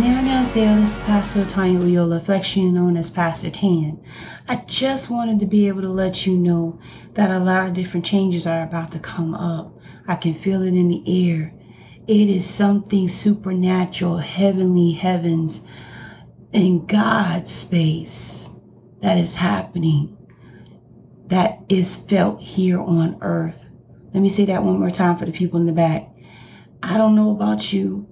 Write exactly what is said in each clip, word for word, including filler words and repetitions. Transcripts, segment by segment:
네, 안녕하세요. This is Pastor Tanya Weola, Flexion, known as Pastor Tan. I just wanted to be able to let you know that a lot of different changes are about to come up. I can feel it in the air. It is something supernatural, heavenly heavens, in God's space that is happening, that is felt here on earth. Let me say that one more time for the people in the back. I don't know about you,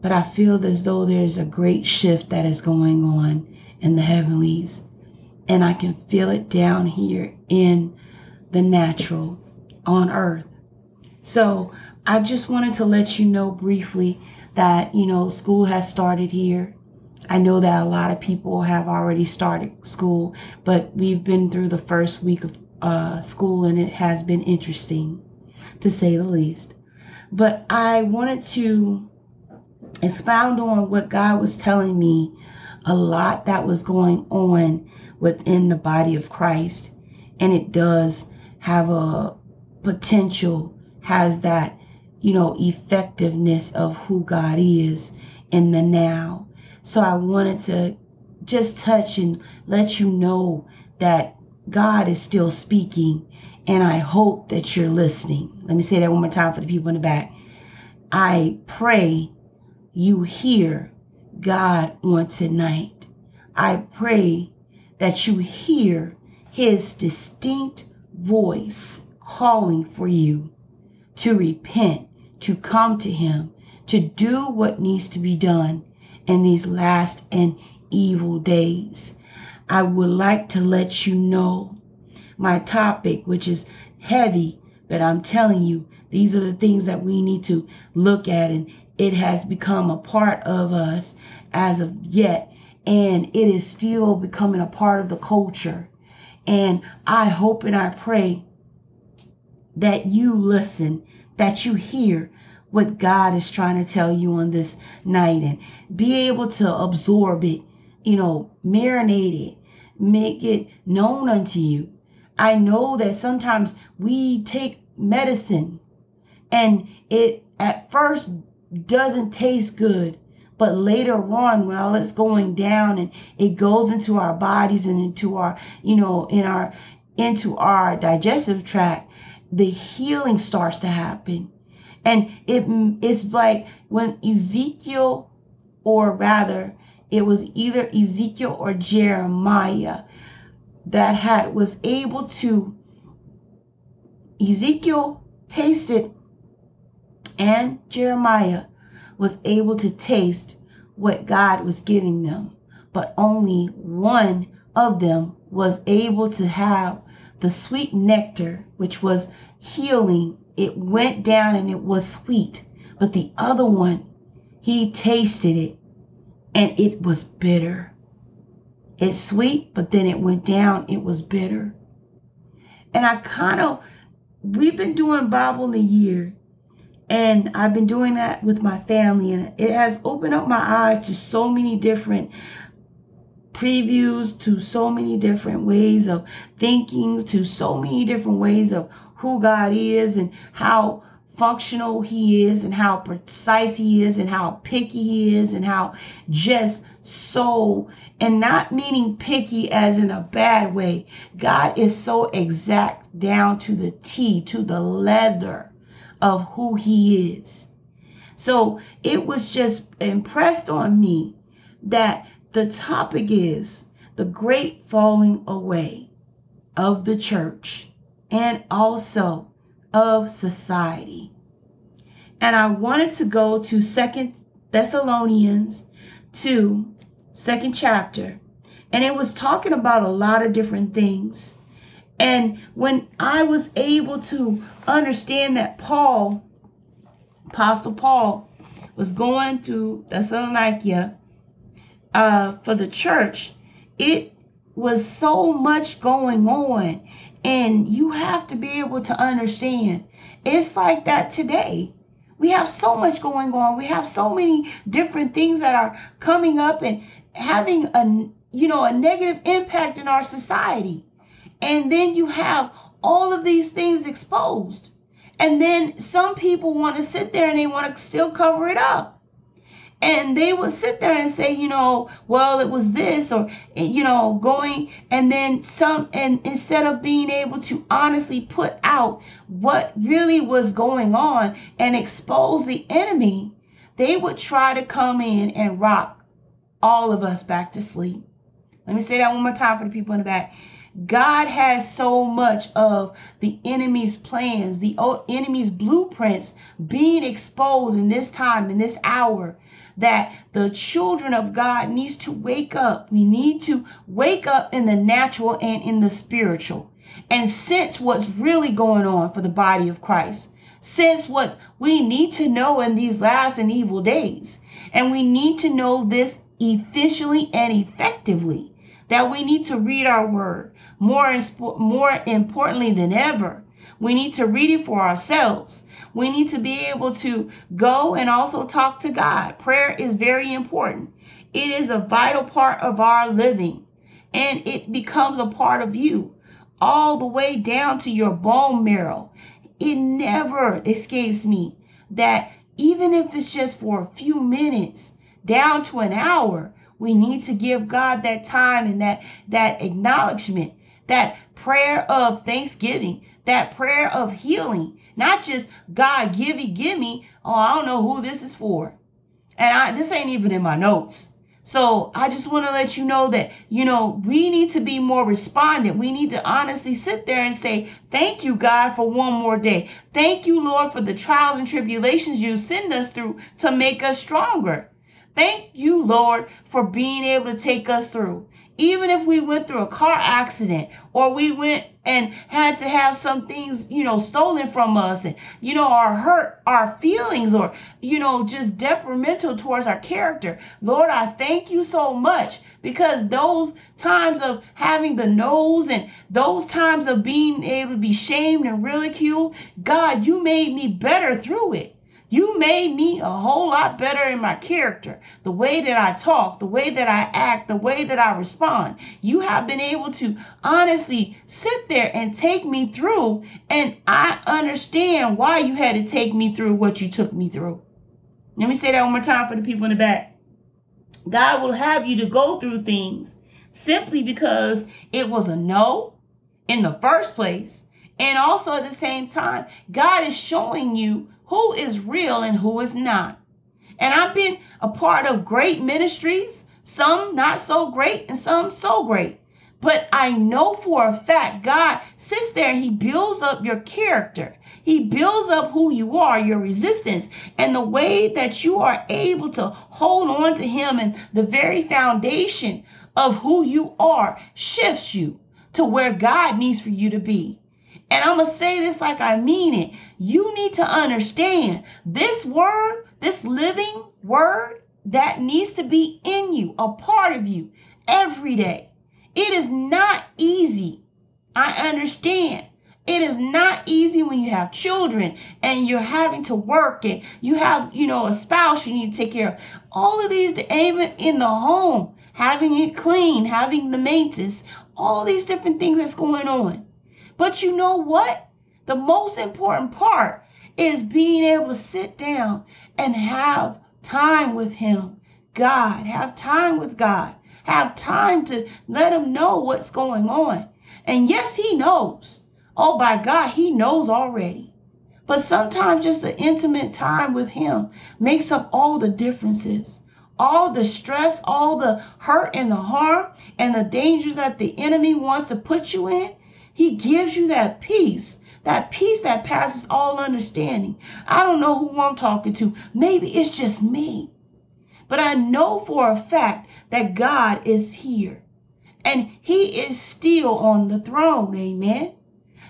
but I feel as though there's a great shift that is going on in the heavenlies. And I can feel it down here in the natural, on earth. So I just wanted to let you know briefly that, you know, school has started here. I know that a lot of people have already started school, but we've been through the first week of uh, school, and it has been interesting, to say the least. But I wanted to expound on what God was telling me, a lot that was going on within the body of Christ. And it does have a potential, has that, you know, effectiveness of who God is in the now. So I wanted to just touch and let you know that God is still speaking, and I hope that you're listening. Let me say that one more time for the people in the back. I pray you hear God on tonight. I pray that you hear his distinct voice calling for you to repent, to come to him, to do what needs to be done in these last and evil days. I would like to let you know my topic, which is heavy, but I'm telling you, these are the things that we need to look at, and it has become a part of us as of yet, and it is still becoming a part of the culture. And I hope and I pray that you listen, that you hear what God is trying to tell you on this night, and be able to absorb it, you know, marinate it, make it known unto you. I know that sometimes we take medicine and it at first doesn't taste good, but later on, while it's going down and it goes into our bodies and into our, you know, in our, into our digestive tract, the healing starts to happen. And it it's like when Ezekiel, or rather, it was either Ezekiel or Jeremiah that had was able to, Ezekiel tasted and Jeremiah was able to taste what God was giving them. But only one of them was able to have the sweet nectar, which was healing. It went down and it was sweet, but the other one, he tasted it and it was bitter. It's sweet, but then it went down, it was bitter. And I kind of, we've been doing Bible in a year, and I've been doing that with my family, and it has opened up my eyes to so many different previews, to so many different ways of thinking, to so many different ways of who God is and how functional he is and how precise he is and how picky he is and how just so, and not meaning picky as in a bad way. God is so exact down to the T, to the leather of who he is. So it was just impressed on me that the topic is the great falling away of the church and also of society. And I wanted to go to Second Thessalonians two, second chapter, and it was talking about a lot of different things. And when I was able to understand that Paul, Apostle Paul, was going through Thessalonica uh, for the church, it was so much going on. And you have to be able to understand. It's like that today. We have so much going on. We have so many different things that are coming up and having a, you know, a negative impact in our society. And then you have all of these things exposed. And then some people want to sit there and they want to still cover it up. And they would sit there and say, you know, well, it was this, or, you know, going, and then some, and instead of being able to honestly put out what really was going on and expose the enemy, they would try to come in and rock all of us back to sleep. Let me say that one more time for the people in the back. God has so much of the enemy's plans, the enemy's blueprints being exposed in this time, in this hour, that the children of God needs to wake up. We need to wake up in the natural and in the spiritual and sense what's really going on for the body of Christ. Sense what we need to know in these last and evil days. And we need to know this efficiently and effectively, that we need to read our word more, more importantly than ever. We need to read it for ourselves. We need to be able to go and also talk to God. Prayer is very important. It is a vital part of our living, and it becomes a part of you all the way down to your bone marrow. It never escapes me that even if it's just for a few minutes down to an hour, we need to give God that time and that, that acknowledgement, that prayer of thanksgiving, that prayer of healing, not just God, give me, give me. Oh, I don't know who this is for. And I, this ain't even in my notes. So I just want to let you know that, you know, we need to be more respondent. We need to honestly sit there and say, thank you, God, for one more day. Thank you, Lord, for the trials and tribulations you send us through to make us stronger. Thank you, Lord, for being able to take us through. Even if we went through a car accident, or we went and had to have some things, you know, stolen from us, and, you know, our hurt, our feelings, or, you know, just detrimental towards our character. Lord, I thank you so much, because those times of having the nose and those times of being able to be shamed and ridiculed, God, you made me better through it. You made me a whole lot better in my character, the way that I talk, the way that I act, the way that I respond. You have been able to honestly sit there and take me through, and I understand why you had to take me through what you took me through. Let me say that one more time for the people in the back. God will have you to go through things simply because it was a no in the first place. And also at the same time, God is showing you who is real and who is not. And I've been a part of great ministries, some not so great and some so great. But I know for a fact, God sits there and he builds up your character. He builds up who you are, your resistance, and the way that you are able to hold on to him, and the very foundation of who you are shifts you to where God needs for you to be. And I'm going to say this like I mean it. You need to understand this word, this living word that needs to be in you, a part of you every day. It is not easy. I understand. It is not easy when you have children and you're having to work, and you have, you know, a spouse you need to take care of. All of these, even in the home, having it clean, having the maintenance, all these different things that's going on. But you know what? The most important part is being able to sit down and have time with him. God, have time with God. Have time to let him know what's going on. And yes, he knows. Oh, by God, he knows already. But sometimes just an intimate time with him makes up all the differences. All the stress, all the hurt and the harm and the danger that the enemy wants to put you in. He gives you that peace, that peace that passes all understanding. I don't know who I'm talking to. Maybe it's just me. But I know for a fact that God is here, and he is still on the throne. Amen.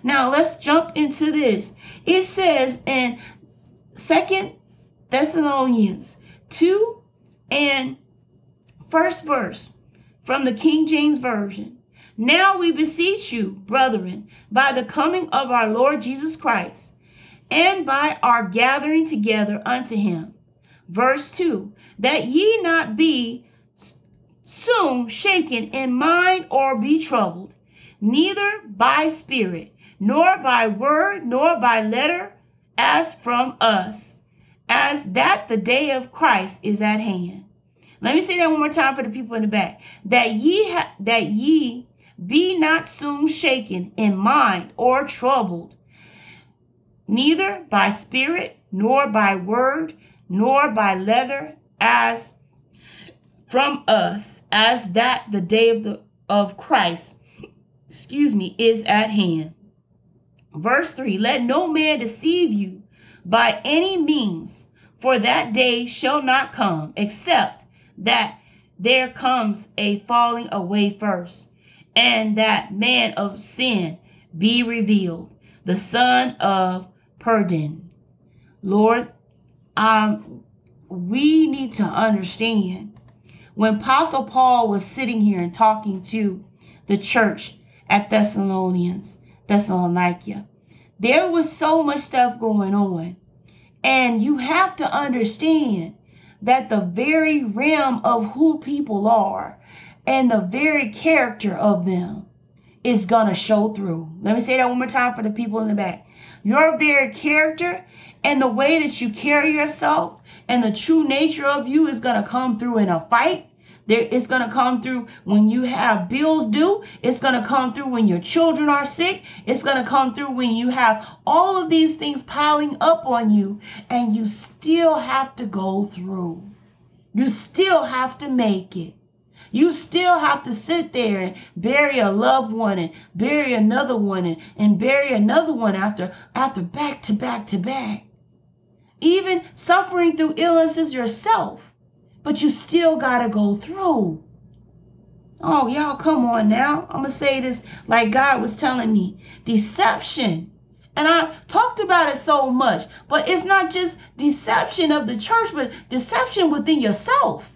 Now let's jump into this. It says in Second Thessalonians two and first verse from the King James Version. Now we beseech you, brethren, by the coming of our Lord Jesus Christ, and by our gathering together unto him. Verse two, that ye not be soon shaken in mind or be troubled, neither by spirit, nor by word, nor by letter, as from us, as that the day of Christ is at hand. Let me say that one more time for the people in the back. That ye ha that ye be not soon shaken in mind or troubled, neither by spirit, nor by word, nor by letter, as from us, as that the day of the of Christ, excuse me, is at hand. Verse three, let no man deceive you by any means, for that day shall not come, except that there comes a falling away first, and that man of sin be revealed, the son of Perdition. Lord, um, we need to understand, when Apostle Paul was sitting here and talking to the church at Thessalonians, Thessalonica, there was so much stuff going on. And you have to understand that the very realm of who people are and the very character of them is going to show through. Let me say that one more time for the people in the back. Your very character and the way that you carry yourself and the true nature of you is going to come through in a fight. There, it's going to come through when you have bills due. It's going to come through when your children are sick. It's going to come through when you have all of these things piling up on you, and you still have to go through. You still have to make it. You still have to sit there and bury a loved one and bury another one and, and bury another one after, after back to back to back. Even suffering through illnesses yourself. But you still got to go through. Oh, y'all, come on now. I'm going to say this like God was telling me. Deception. And I talked about it so much. But it's not just deception of the church, but deception within yourself.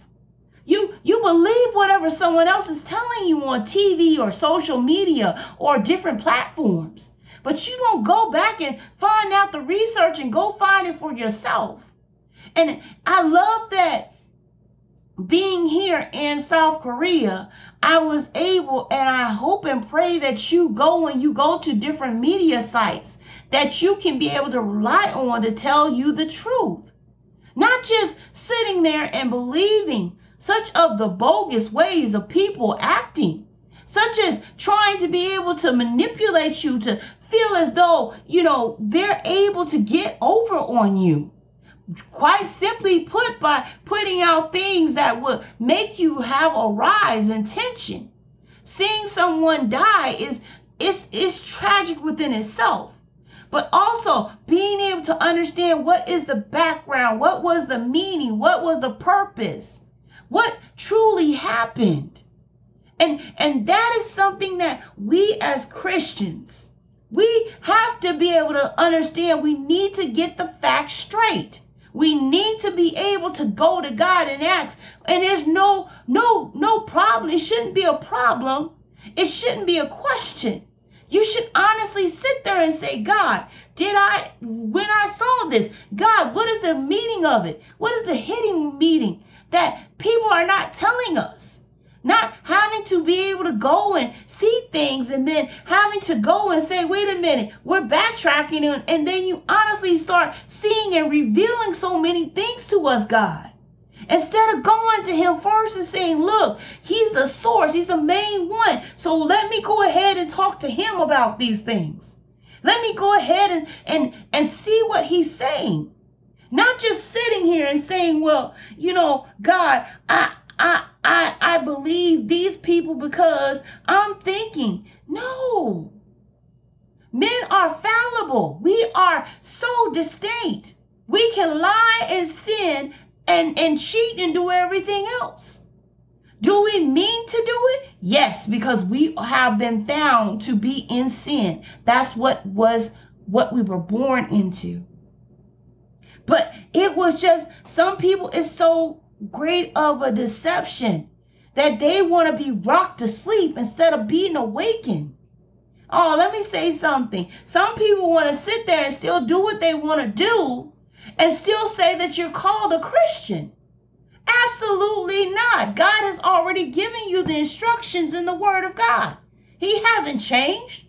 You, you believe whatever someone else is telling you on T V or social media or different platforms. But you don't go back and find out the research and go find it for yourself. And I love that. Being here in South Korea, I was able, and I hope and pray that you go, when you go to different media sites, that you can be able to rely on to tell you the truth. Not just sitting there and believing such of the bogus ways of people acting, such as trying to be able to manipulate you to feel as though, you know, they're able to get over on you. Quite simply put, by putting out things that would make you have a rise in tension. Seeing someone die is, is, is tragic within itself. But also being able to understand, what is the background? What was the meaning? What was the purpose? What truly happened? And, and that is something that we as Christians, we have to be able to understand. We need to get the facts straight. We need to be able to go to God and ask. And there's no, no, no problem. It shouldn't be a problem. It shouldn't be a question. You should honestly sit there and say, God, did I, when I saw this, God, what is the meaning of it? What is the hidden meaning that people are not telling us? Not having to be able to go and see things and then having to go and say, wait a minute, we're backtracking. And, and then you honestly start seeing and revealing so many things to us, God. Instead of going to him first and saying, look, he's the source. He's the main one. So let me go ahead and talk to him about these things. Let me go ahead and, and, and see what he's saying. Not just sitting here and saying, well, you know, God, I, I, I, I believe these people because I'm thinking. No. Men are fallible. We are so distinct. We can lie and sin and, and cheat and do everything else. Do we mean to do it? Yes, because we have been found to be in sin. That's what was what we were born into. But it was just, some people is so great of a deception that they want to be rocked to sleep instead of being awakened. Oh, let me say something. Some people want to sit there and still do what they want to do and still say that you're called a Christian. Absolutely not. God has already given you the instructions in the Word of God. He hasn't changed.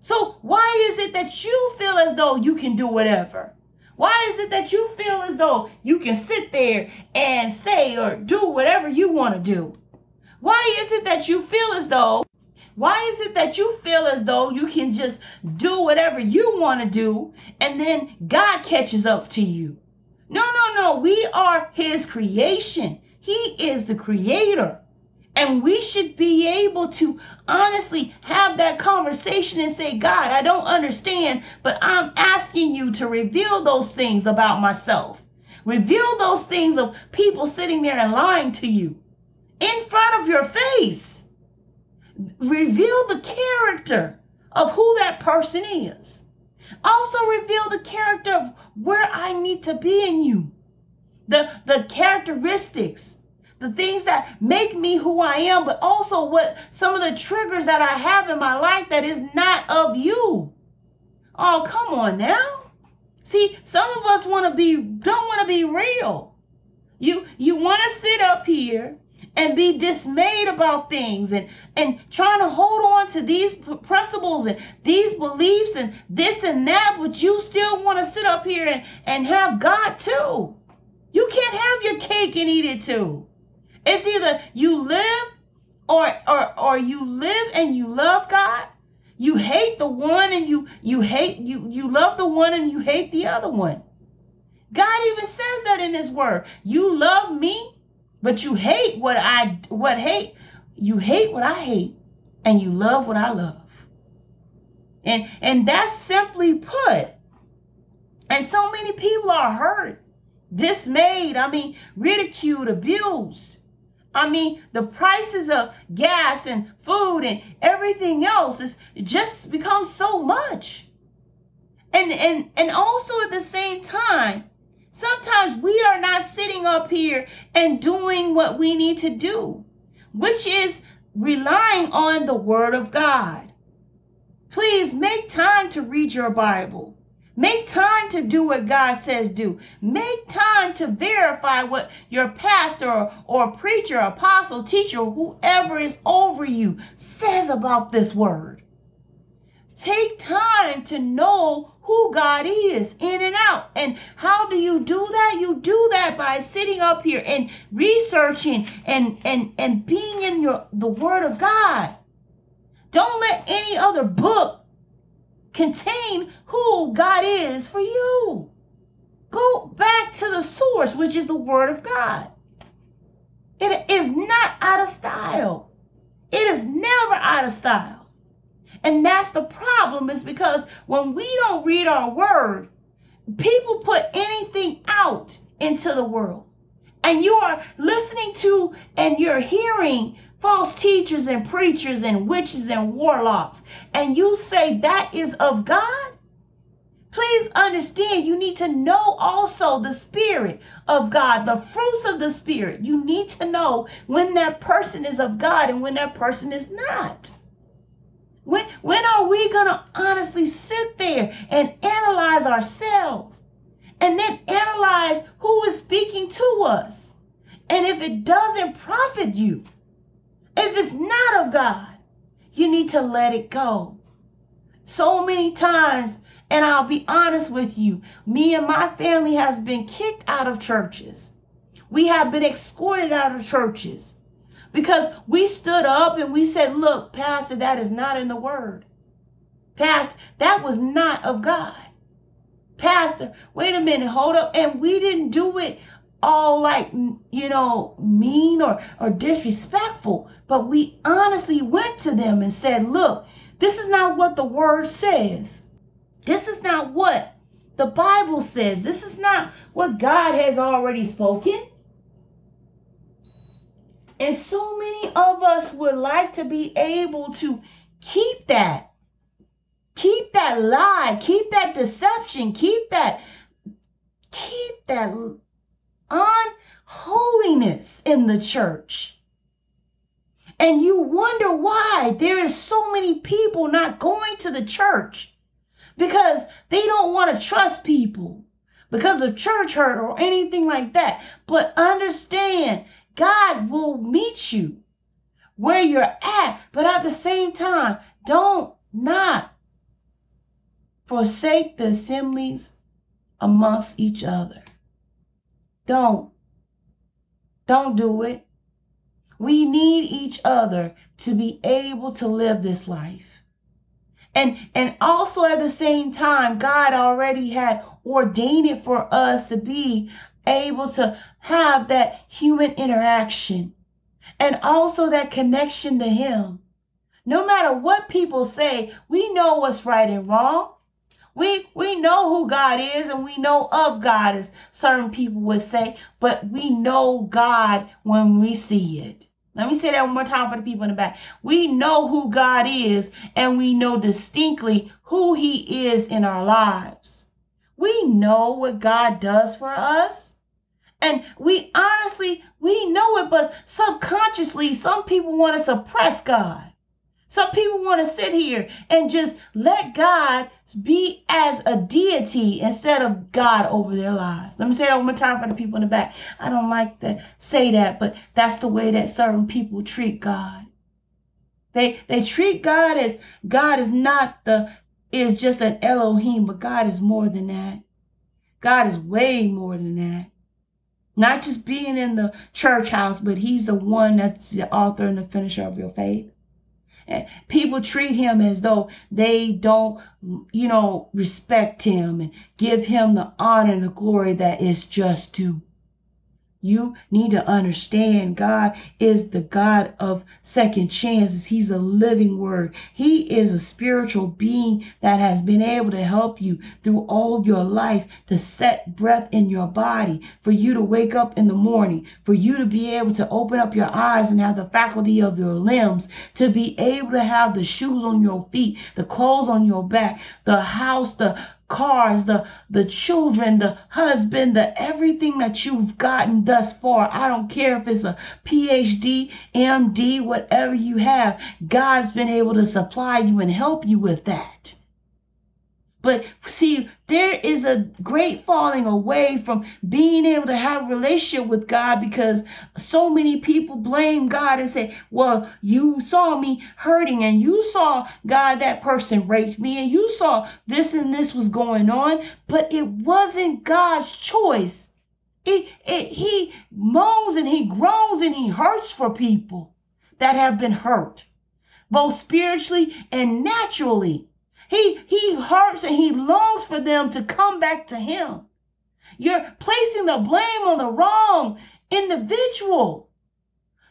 So why is it that you feel as though you can do whatever? Why is it that you feel as as though you can sit there and say or do whatever you want to do. Why is it that you feel as though, why is it that you feel as though you can just do whatever you want to do and then God catches up to you? No, no, no. We are his creation. He is the creator. And we should be able to honestly have that conversation and say, God, I don't understand, but I'm asking you to reveal those things about myself. Reveal those things of people sitting there and lying to you in front of your face. Reveal the character of who that person is. Also reveal the character of where I need to be in you. The, the characteristics. The things that make me who I am, but also what some of the triggers that I have in my life that is not of you. Oh, come on now. See, some of us want to be, don't want to be real. You, you want to sit up here and be dismayed about things and, and trying to hold on to these principles and these beliefs and this and that, but you still want to sit up here and, and have God too. You can't have your cake and eat it too. It's either you live or, or, or you live and you love God. You hate the one and you, you hate, you, you love the one and you hate the other one. God even says that in his word. You love me, but you hate what I, what hate, you hate what I hate and you love what I love. And, and that's simply put. And so many people are hurt, dismayed. I mean, ridiculed, abused. I mean, the prices of gas and food and everything else is just become so much. And, and, and also at the same time, sometimes we are not sitting up here and doing what we need to do, which is relying on the Word of God. Please make time to read your Bible. Make time to do what God says do. Make time to verify what your pastor or, or preacher, apostle, teacher, whoever is over you says about this word. Take time to know who God is in and out. And how do you do that? You do that by sitting up here and researching and, and, and being in your, the Word of God. Don't let any other book contain who God is for you. Go back to the source, which is the Word of God. It is not out of style. It is never out of style. And that's the problem, is because when we don't read our word, people put anything out into the world. And you are listening to and you're hearing false teachers and preachers and witches and warlocks, and you say that is of God? Please understand, you need to know also the Spirit of God, the fruits of the Spirit. You need to know when that person is of God and when that person is not. When, when are we going to honestly sit there and analyze ourselves and then analyze who is speaking to us? And if it doesn't profit you, if it's not of God, you need to let it go. So many times, and I'll be honest with you, me and my family has been kicked out of churches. We have been escorted out of churches because we stood up and we said, look, Pastor, that is not in the word. Pastor, that was not of God. Pastor, wait a minute, hold up. And we didn't do it all like, you know, mean or, or disrespectful, but we honestly went to them and said, look, this is not what the word says. This is not what the Bible says. This is not what God has already spoken. And so many of us would like to be able to keep that, keep that lie, keep that deception, keep that, keep that unholiness in the church. And you wonder why there is so many people not going to the church, because they don't want to trust people because of church hurt or anything like that. But understand, God will meet you where you're at, but at the same time, don't not forsake the assemblies amongst each other. Don't. Don't do it. We need each other to be able to live this life. And, and also at the same time, God already had ordained it for us to be able to have that human interaction and also that connection to Him. No matter what people say, we know what's right and wrong. We, we know who God is, and we know of God, as certain people would say, but we know God when we see it. Let me say that one more time for the people in the back. We know who God is, and we know distinctly who He is in our lives. We know what God does for us. And we honestly, we know it, but subconsciously, some people want to suppress God. Some people want to sit here and just let God be as a deity instead of God over their lives. Let me say that one more time for the people in the back. I don't like to say that, but that's the way that certain people treat God. They they treat God as God is not the is just an Elohim, but God is more than that. God is way more than that. Not just being in the church house, but He's the one that's the author and the finisher of your faith. And people treat Him as though they don't, you know, respect Him and give Him the honor and the glory that is just due. You need to understand God is the God of second chances. He's a living word. He is a spiritual being that has been able to help you through all your life, to set breath in your body, for you to wake up in the morning, for you to be able to open up your eyes and have the faculty of your limbs, to be able to have the shoes on your feet, the clothes on your back, the house, the cars, the the children, the husband, the everything that you've gotten thus far. I don't care if it's a P H D, M D, whatever you have, God's been able to supply you and help you with that. But see, there is a great falling away from being able to have a relationship with God, because so many people blame God and say, well, you saw me hurting, and you saw, God, that person raped me, and you saw this and this was going on, but it wasn't God's choice. It, it, he moans and He groans and He hurts for people that have been hurt, both spiritually and naturally. He, he hurts and He longs for them to come back to Him. You're placing the blame on the wrong individual,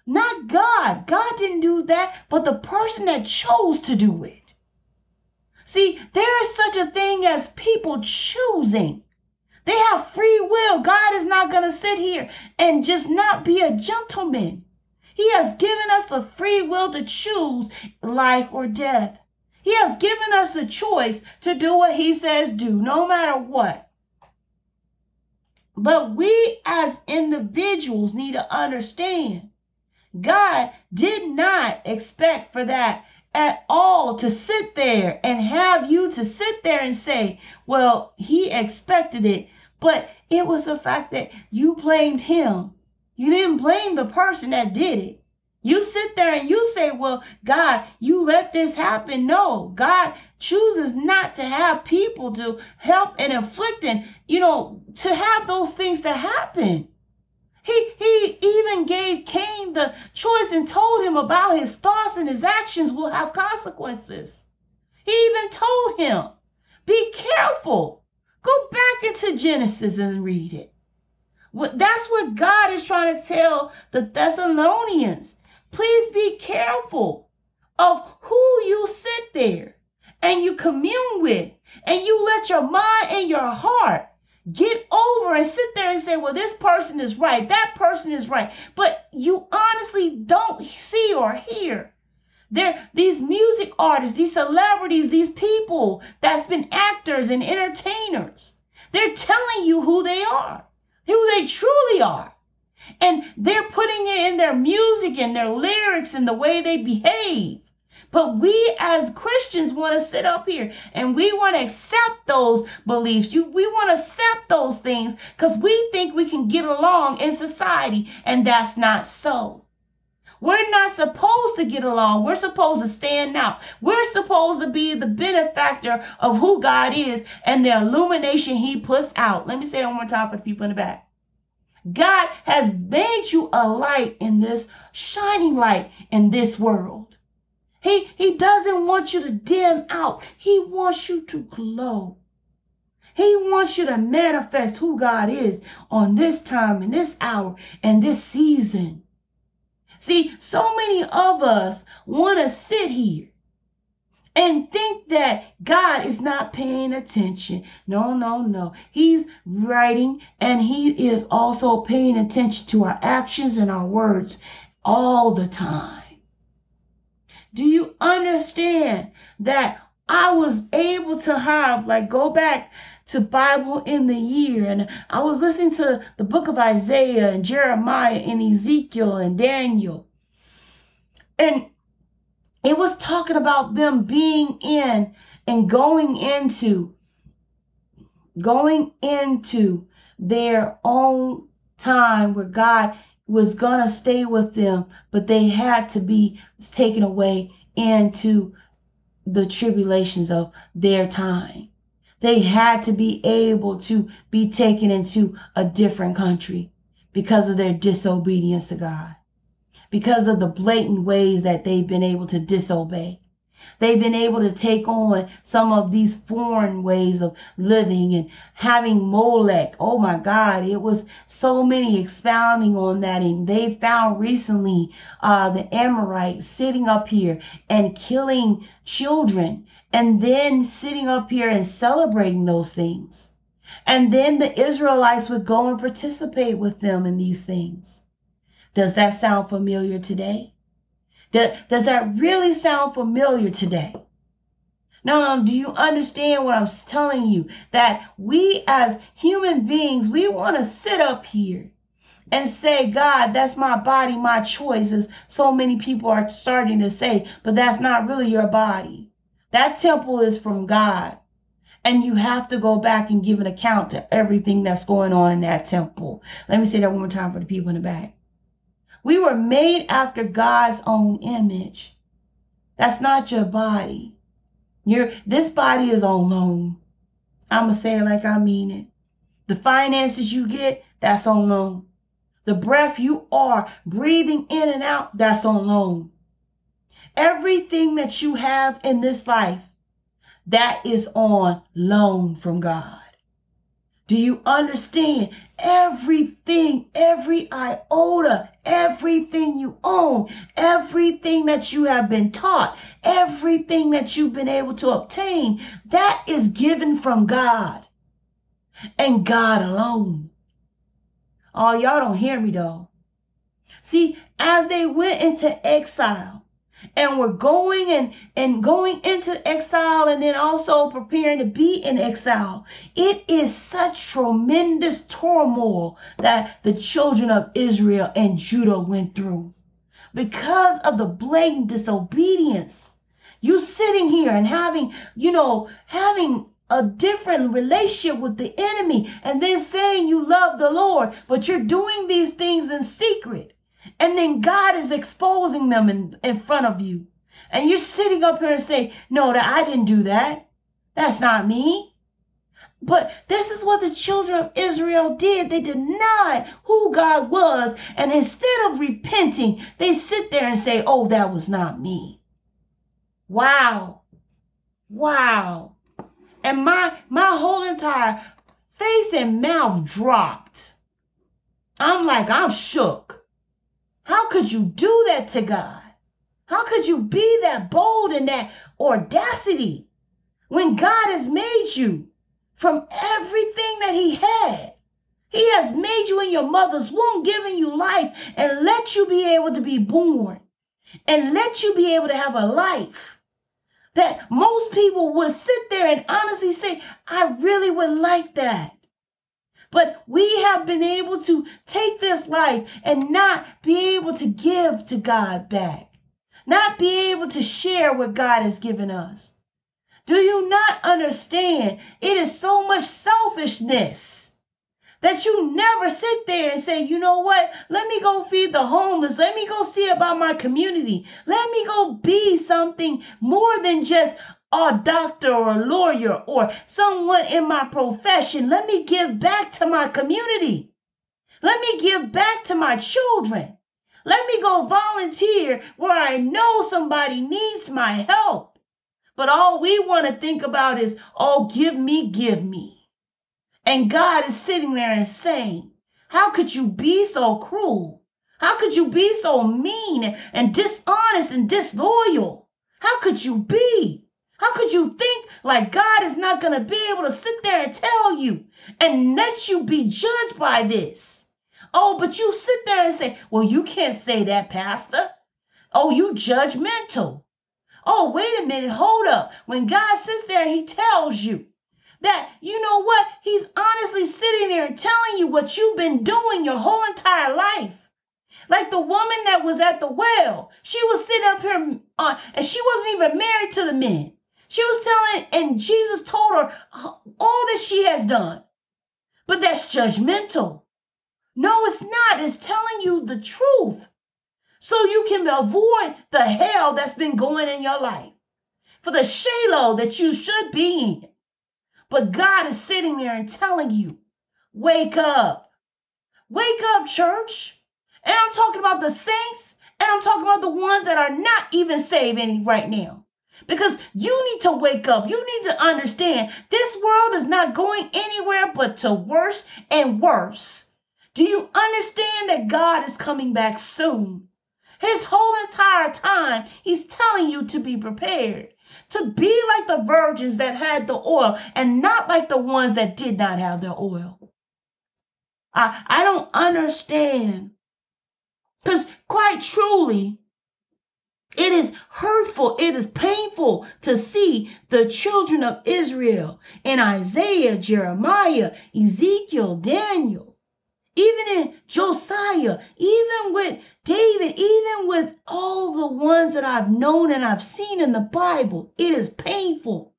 not God. God didn't do that, but the person that chose to do it. See, there is such a thing as people choosing. They have free will. God is not going to sit here and just not be a gentleman. He has given us the free will to choose life or death. He has given us the choice to do what He says do, no matter what. But we as individuals need to understand, God did not expect for that at all to sit there and have you to sit there and say, well, He expected it, but it was the fact that you blamed Him. You didn't blame the person that did it. You sit there and you say, well, God, you let this happen. No, God chooses not to have people to help and inflict and, you know, to have those things to happen. He, he even gave Cain the choice and told him about his thoughts and his actions will have consequences. He even told him, be careful. Go back into Genesis and read it. That's what God is trying to tell the Thessalonians. Please be careful of who you sit there and you commune with, and you let your mind and your heart get over and sit there and say, well, this person is right, that person is right. But you honestly don't see or hear. There, these music artists, these celebrities, these people that's been actors and entertainers, they're telling you who they are, who they truly are. And they're putting it in their music and their lyrics and the way they behave. But we as Christians want to sit up here and we want to accept those beliefs. You, we want to accept those things because we think we can get along in society, and that's not so. We're not supposed to get along. We're supposed to stand out. We're supposed to be the benefactor of who God is and the illumination He puts out. Let me say that one more time for the people in the back. God has made you a light in this, shining light in this world. He, he doesn't want you to dim out. He wants you to glow. He wants you to manifest who God is on this time, in this hour, and this season. See, so many of us want to sit here and think that God is not paying attention. No, no, no. He's writing, and he is also paying attention to our actions and our words all the time. Do you understand that I was able to have, like, go back to Bible in the year, and I was listening to the book of Isaiah and Jeremiah and Ezekiel and Daniel, and it was talking about them being in and going into, going into their own time where God was going to stay with them, but they had to be taken away into the tribulations of their time. They had to be able to be taken into a different country because of their disobedience to God, because of the blatant ways that they've been able to disobey. They've been able to take on some of these foreign ways of living and having Molech. Oh my God, it was so many expounding on that. And they found recently uh, the Amorites sitting up here and killing children, and then sitting up here and celebrating those things. And then the Israelites would go and participate with them in these things. Does that sound familiar today? Does that really sound familiar today? No, no, do you understand what I'm telling you? That we as human beings, we want to sit up here and say, God, that's my body, my choices. So many people are starting to say, but that's not really your body. That temple is from God. And you have to go back and give an account to everything that's going on in that temple. Let me say that one more time for the people in the back. We were made after God's own image. That's not your body. Your, this body is on loan. I'm going to say it like I mean it. The finances you get, that's on loan. The breath you are breathing in and out, that's on loan. Everything that you have in this life, that is on loan from God. Do you understand? Everything, every iota, everything you own, everything that you have been taught, everything that you've been able to obtain, that is given from God and God alone. Oh, y'all don't hear me though. See, as they went into exile, and we're going and, and going into exile and then also preparing to be in exile. It is such tremendous turmoil that the children of Israel and Judah went through because of the blatant disobedience. You're sitting here and having, you know, having a different relationship with the enemy and then saying you love the Lord, but you're doing these things in secret. And then God is exposing them in, in front of you. And you're sitting up here and saying, no, that I didn't do that. That's not me. But this is what the children of Israel did. They denied who God was. And instead of repenting, they sit there and say, oh, that was not me. Wow. Wow. And my, my whole entire face and mouth dropped. I'm like, I'm shook. How could you do that to God? How could you be that bold and that audacity when God has made you from everything that he had? He has made you in your mother's womb, giving you life and let you be able to be born and let you be able to have a life that most people would sit there and honestly say, I really would like that. But we have been able to take this life and not be able to give to God back. Not be able to share what God has given us. Do you not understand? It is so much selfishness that you never sit there and say, you know what? Let me go feed the homeless. Let me go see about my community. Let me go be something more than just or a doctor or a lawyer or someone in my profession. Let me give back to my community. Let me give back to my children. Let me go volunteer where I know somebody needs my help. But all we want to think about is, oh, give me, give me. And God is sitting there and saying, how could you be so cruel? How could you be so mean and dishonest and disloyal? How could you be? How could you think like God is not going to be able to sit there and tell you and let you be judged by this? Oh, but you sit there and say, well, you can't say that, Pastor. Oh, you judgmental. Oh, wait a minute. Hold up. When God sits there and he tells you that, you know what? He's honestly sitting there and telling you what you've been doing your whole entire life. Like the woman that was at the well. She was sitting up here uh, and she wasn't even married to the men. She was telling, and Jesus told her all that she has done. But that's judgmental. No, it's not. It's telling you the truth so you can avoid the hell that's been going in your life. For the Shiloh that you should be in. But God is sitting there and telling you, wake up. Wake up, church. And I'm talking about the saints, and I'm talking about the ones that are not even saved any right now. Because you need to wake up. You need to understand this world is not going anywhere but to worse and worse. Do you understand that God is coming back soon? His whole entire time, he's telling you to be prepared, to be like the virgins that had the oil and not like the ones that did not have their oil. I, I don't understand. Because quite truly, it is hurtful, it is painful to see the children of Israel in Isaiah, Jeremiah, Ezekiel, Daniel, even in Josiah, even with David, even with all the ones that I've known and I've seen in the Bible. It is painful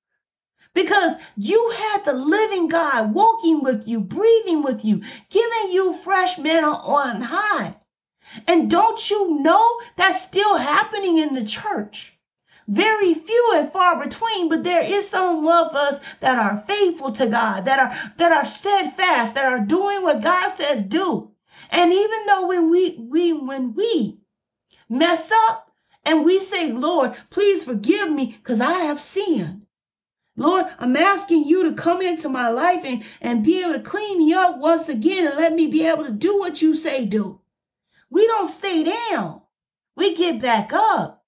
because you had the living God walking with you, breathing with you, giving you fresh manna on high. And don't you know that's still happening in the church? Very few and far between, but there is some of us that are faithful to God, that are that are steadfast, that are doing what God says do. And even though when we, we when we mess up and we say, Lord, please forgive me because I have sinned. Lord, I'm asking you to come into my life and, and be able to clean me up once again and let me be able to do what you say do. We don't stay down. We get back up.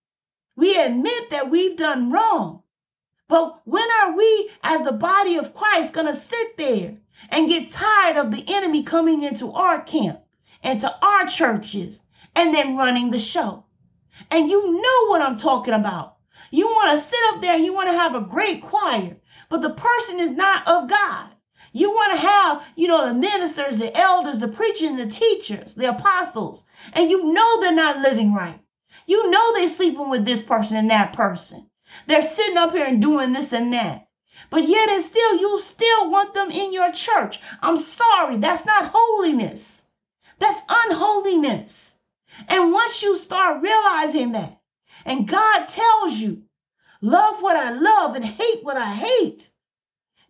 We admit that we've done wrong. But when are we, as the body of Christ, going to sit there and get tired of the enemy coming into our camp and to our churches and then running the show? And you know what I'm talking about. You want to sit up there and you want to have a great choir, but the person is not of God. You want to have, you know, the ministers, the elders, the preaching, the teachers, the apostles, and you know they're not living right. You know they're sleeping with this person and that person. They're sitting up here and doing this and that. But yet and still, you still want them in your church. I'm sorry, that's not holiness. That's unholiness. And once you start realizing that, and God tells you, love what I love and hate what I hate.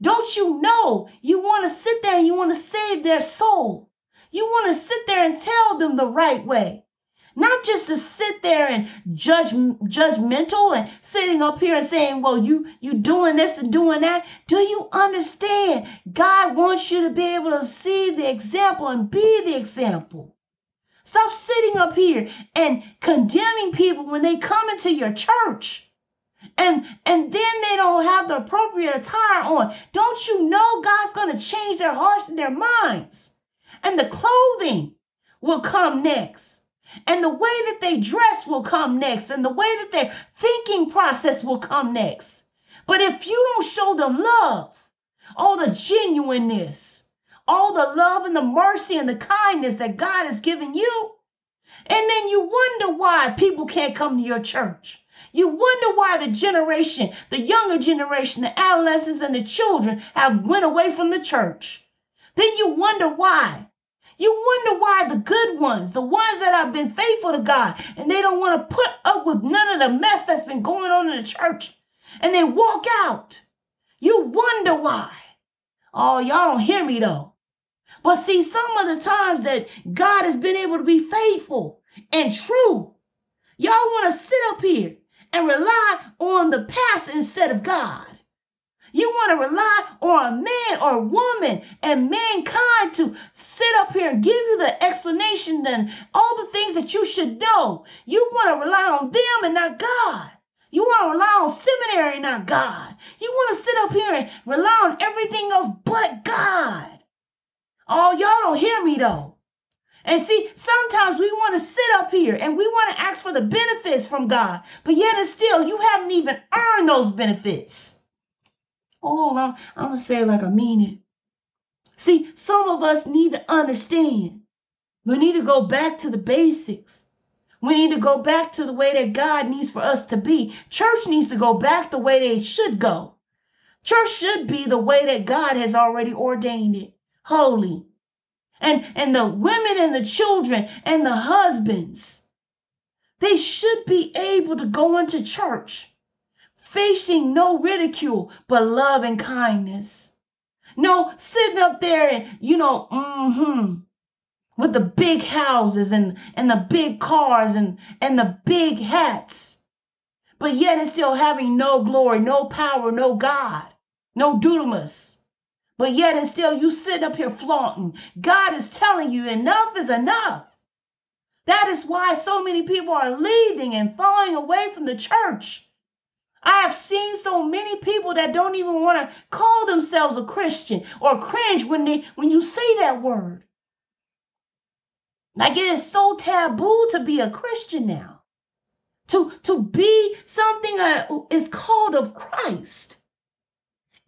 Don't you know you want to sit there and you want to save their soul? You want to sit there and tell them the right way. Not just to sit there and judge, judgmental and sitting up here and saying, well, you, you doing this and doing that. Do you understand? God wants you to be able to see the example and be the example. Stop sitting up here and condemning people when they come into your church. And and then they don't have the appropriate attire on. Don't you know God's going to change their hearts and their minds? And the clothing will come next. And the way that they dress will come next. And the way that their thinking process will come next. But if you don't show them love, all the genuineness, all the love and the mercy and the kindness that God has given you, and then you wonder why people can't come to your church. You wonder why the generation, the younger generation, the adolescents and the children have went away from the church. Then you wonder why. You wonder why the good ones, the ones that have been faithful to God, and they don't want to put up with none of the mess that's been going on in the church. And they walk out. You wonder why. Oh, y'all don't hear me though. But see, some of the times that God has been able to be faithful and true, y'all want to sit up here and rely on the past instead of God. You want to rely on a man or a woman and mankind to sit up here and give you the explanation and all the things that you should know. You want to rely on them and not God. You want to rely on seminary and not God. You want to sit up here and rely on everything else but God. Oh, y'all don't hear me though. And see, sometimes we want to sit up here and we want to ask for the benefits from God, but yet and still you haven't even earned those benefits. Oh, I'm, I'm going to say it like I mean it. See, some of us need to understand. We need to go back to the basics. We need to go back to the way that God needs for us to be. Church needs to go back the way they should go. Church should be the way that God has already ordained it. Holy. And, and the women and the children and the husbands, they should be able to go into church facing no ridicule, but love and kindness. No sitting up there and, you know, mm-hmm, with the big houses and, and the big cars and, and the big hats. But yet it's still having no glory, no power, no God, no dunamis. But yet it's still you sitting up here flaunting. God is telling you enough is enough. That is why so many people are leaving and falling away from the church. I have seen so many people that don't even want to call themselves a Christian or cringe when they when you say that word. Like, it is so taboo to be a Christian now. To, to be something that is called of Christ.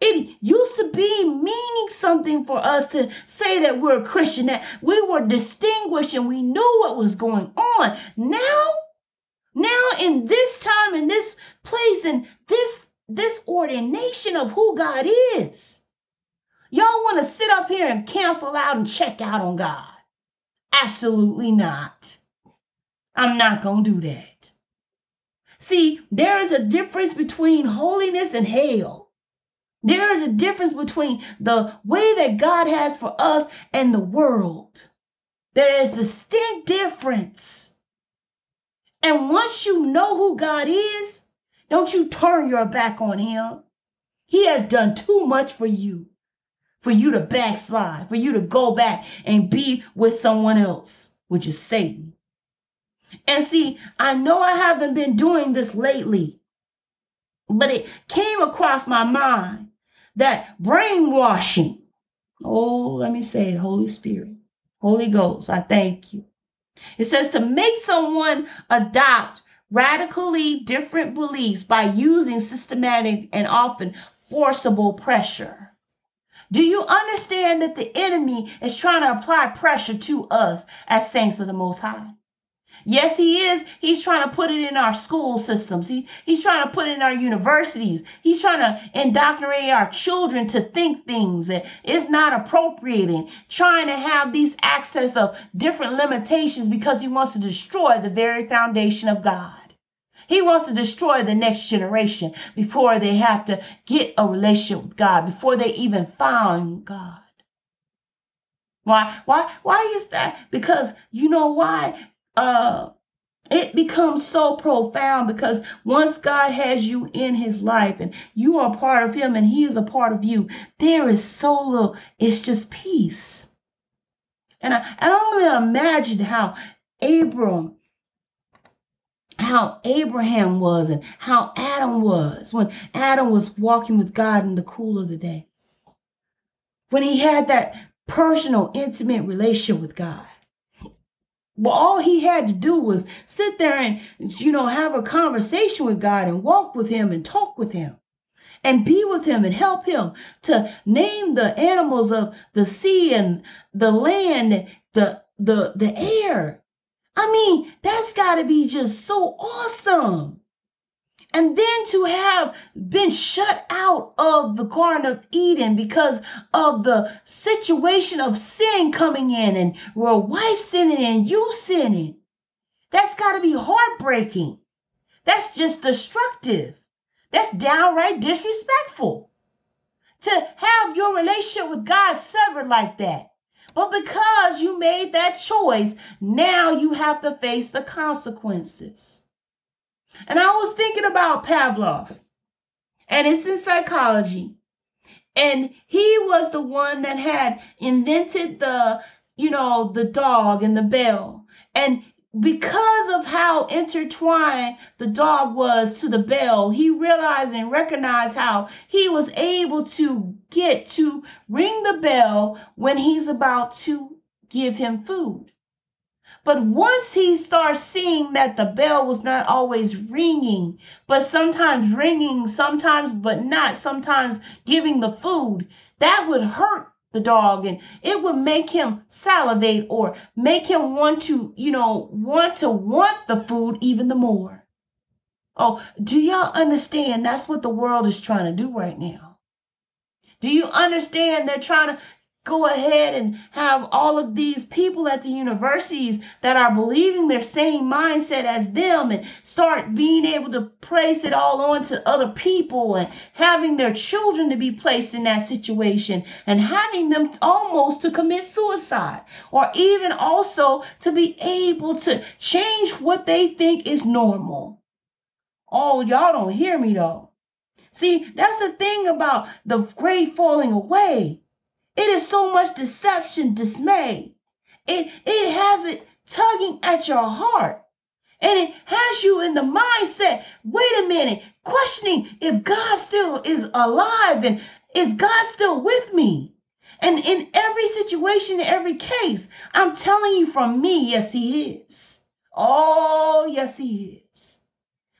It used to be meaning something for us to say that we're a Christian, that we were distinguished and we knew what was going on. Now, Now in this time, in this place, in this, this ordination of who God is, y'all want to sit up here and cancel out and check out on God. Absolutely not. I'm not going to do that. See, there is a difference between holiness and hell. There is a difference between the way that God has for us and the world. There is a distinct difference. And once you know who God is, don't you turn your back on him. He has done too much for you, for you to backslide, for you to go back and be with someone else, which is Satan. And see, I know I haven't been doing this lately, but it came across my mind that brainwashing, oh, let me say it, Holy Spirit, Holy Ghost, I thank you. It says to make someone adopt radically different beliefs by using systematic and often forcible pressure. Do you understand that the enemy is trying to apply pressure to us as saints of the Most High? Yes, he is. He's trying to put it in our school systems. He, he's trying to put it in our universities. He's trying to indoctrinate our children to think things that is not appropriating, trying to have these access of different limitations because he wants to destroy the very foundation of God. He wants to destroy the next generation before they have to get a relationship with God, before they even find God. Why? Why? Why is that? Because you know why? Uh, it becomes so profound because once God has you in his life and you are part of him and he is a part of you, there is so little, it's just peace. And I, I don't really imagine how Abram, how Abraham was and how Adam was when Adam was walking with God in the cool of the day. When he had that personal, intimate relationship with God. Well, all he had to do was sit there and, you know, have a conversation with God and walk with him and talk with him and be with him and help him to name the animals of the sea and the land, the the the air. I mean, that's got to be just so awesome. And then to have been shut out of the Garden of Eden because of the situation of sin coming in and your wife sinning and you sinning. That's got to be heartbreaking. That's just destructive. That's downright disrespectful. To have your relationship with God severed like that. But because you made that choice, now you have to face the consequences. And I was thinking about Pavlov, and it's in psychology. And he was the one that had invented the, you know, the dog and the bell. And because of how intertwined the dog was to the bell, he realized and recognized how he was able to get to ring the bell when he's about to give him food. But once he starts seeing that the bell was not always ringing, but sometimes ringing, sometimes but not, sometimes giving the food, that would hurt the dog, and it would make him salivate or make him want to, you know, want to want the food even the more. Oh, do y'all understand? That's what the world is trying to do right now. Do you understand? They're trying to go ahead and have all of these people at the universities that are believing their same mindset as them and start being able to place it all onto other people and having their children to be placed in that situation and having them almost to commit suicide or even also to be able to change what they think is normal. Oh, y'all don't hear me though. See, that's the thing about the great falling away. It is so much deception, dismay. It, it has it tugging at your heart. And it has you in the mindset, wait a minute, questioning if God still is alive and is God still with me? And in every situation, in every case, I'm telling you from me, yes, he is. Oh, yes, he is.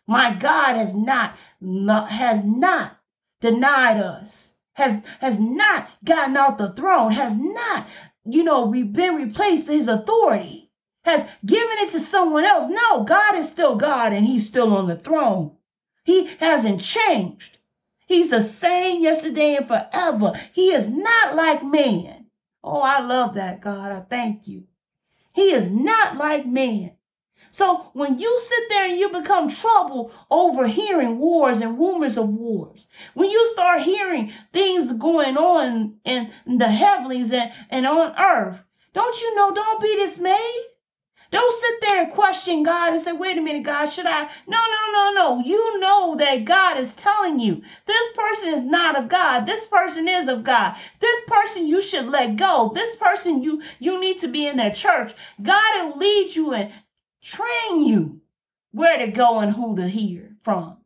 My God has not, not has not denied us. Has, has not gotten off the throne, has not, you know, re- been replaced his authority, has given it to someone else. No, God is still God and he's still on the throne. He hasn't changed. He's the same yesterday and forever. He is not like man. Oh, I love that, God. I thank you. He is not like man. So when you sit there and you become troubled over hearing wars and rumors of wars, when you start hearing things going on in the heavens and, and on earth, don't you know, don't be dismayed. Don't sit there and question God and say, wait a minute, God, should I? No, no, no, no. You know that God is telling you this person is not of God. This person is of God. This person you should let go. This person you, you need to be in their church. God will lead you in. Train you where to go and who to hear from.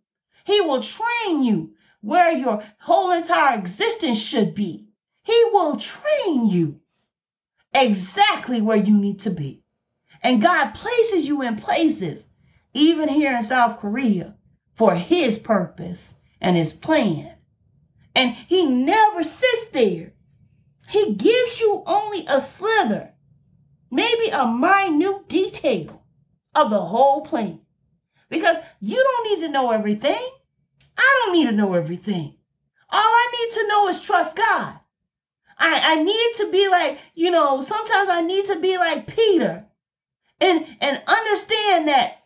He will train you where your whole entire existence should be. He will train you exactly where you need to be. And God places you in places, even here in South Korea, for his purpose and his plan. And he never sits there. He gives you only a slither, maybe a minute detail of the whole plan. Because you don't need to know everything. I don't need to know everything. All I need to know is trust God. I, I need to be like, you know, sometimes I need to be like Peter and, and understand that,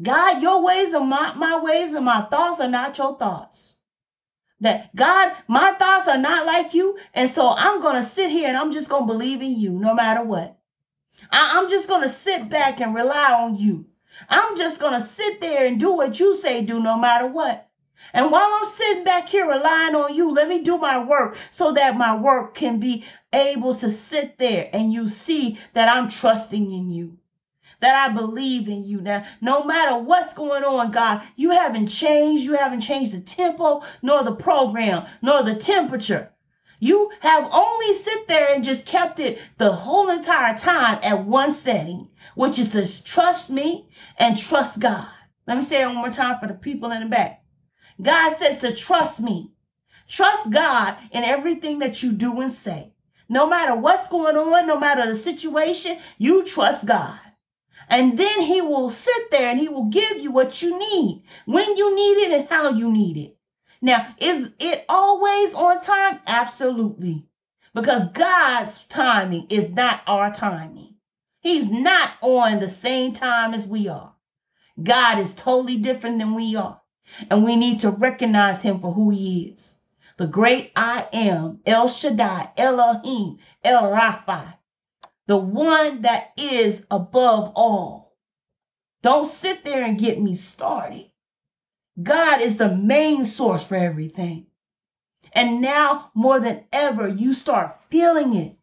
God, your ways are not my ways and my thoughts are not your thoughts. That, God, my thoughts are not like you, and so I'm going to sit here and I'm just going to believe in you no matter what. I'm just going to sit back and rely on you. I'm just going to sit there and do what you say do no matter what. And while I'm sitting back here relying on you, let me do my work so that my work can be able to sit there and you see that I'm trusting in you, that I believe in you. Now, no matter what's going on, God, you haven't changed. You haven't changed the tempo, nor the program, nor the temperature. You have only sit there and just kept it the whole entire time at one setting, which is to trust me and trust God. Let me say that one more time for the people in the back. God says to trust me. Trust God in everything that you do and say. No matter what's going on, no matter the situation, you trust God. And then he will sit there and he will give you what you need, when you need it and how you need it. Now, is it always on time? Absolutely. Because God's timing is not our timing. He's not on the same time as we are. God is totally different than we are. And we need to recognize him for who he is. the great I am, El Shaddai, Elohim, El Rapha, the one that is above all. Don't sit there and get me started. God is the main source for everything. And now more than ever, you start feeling it.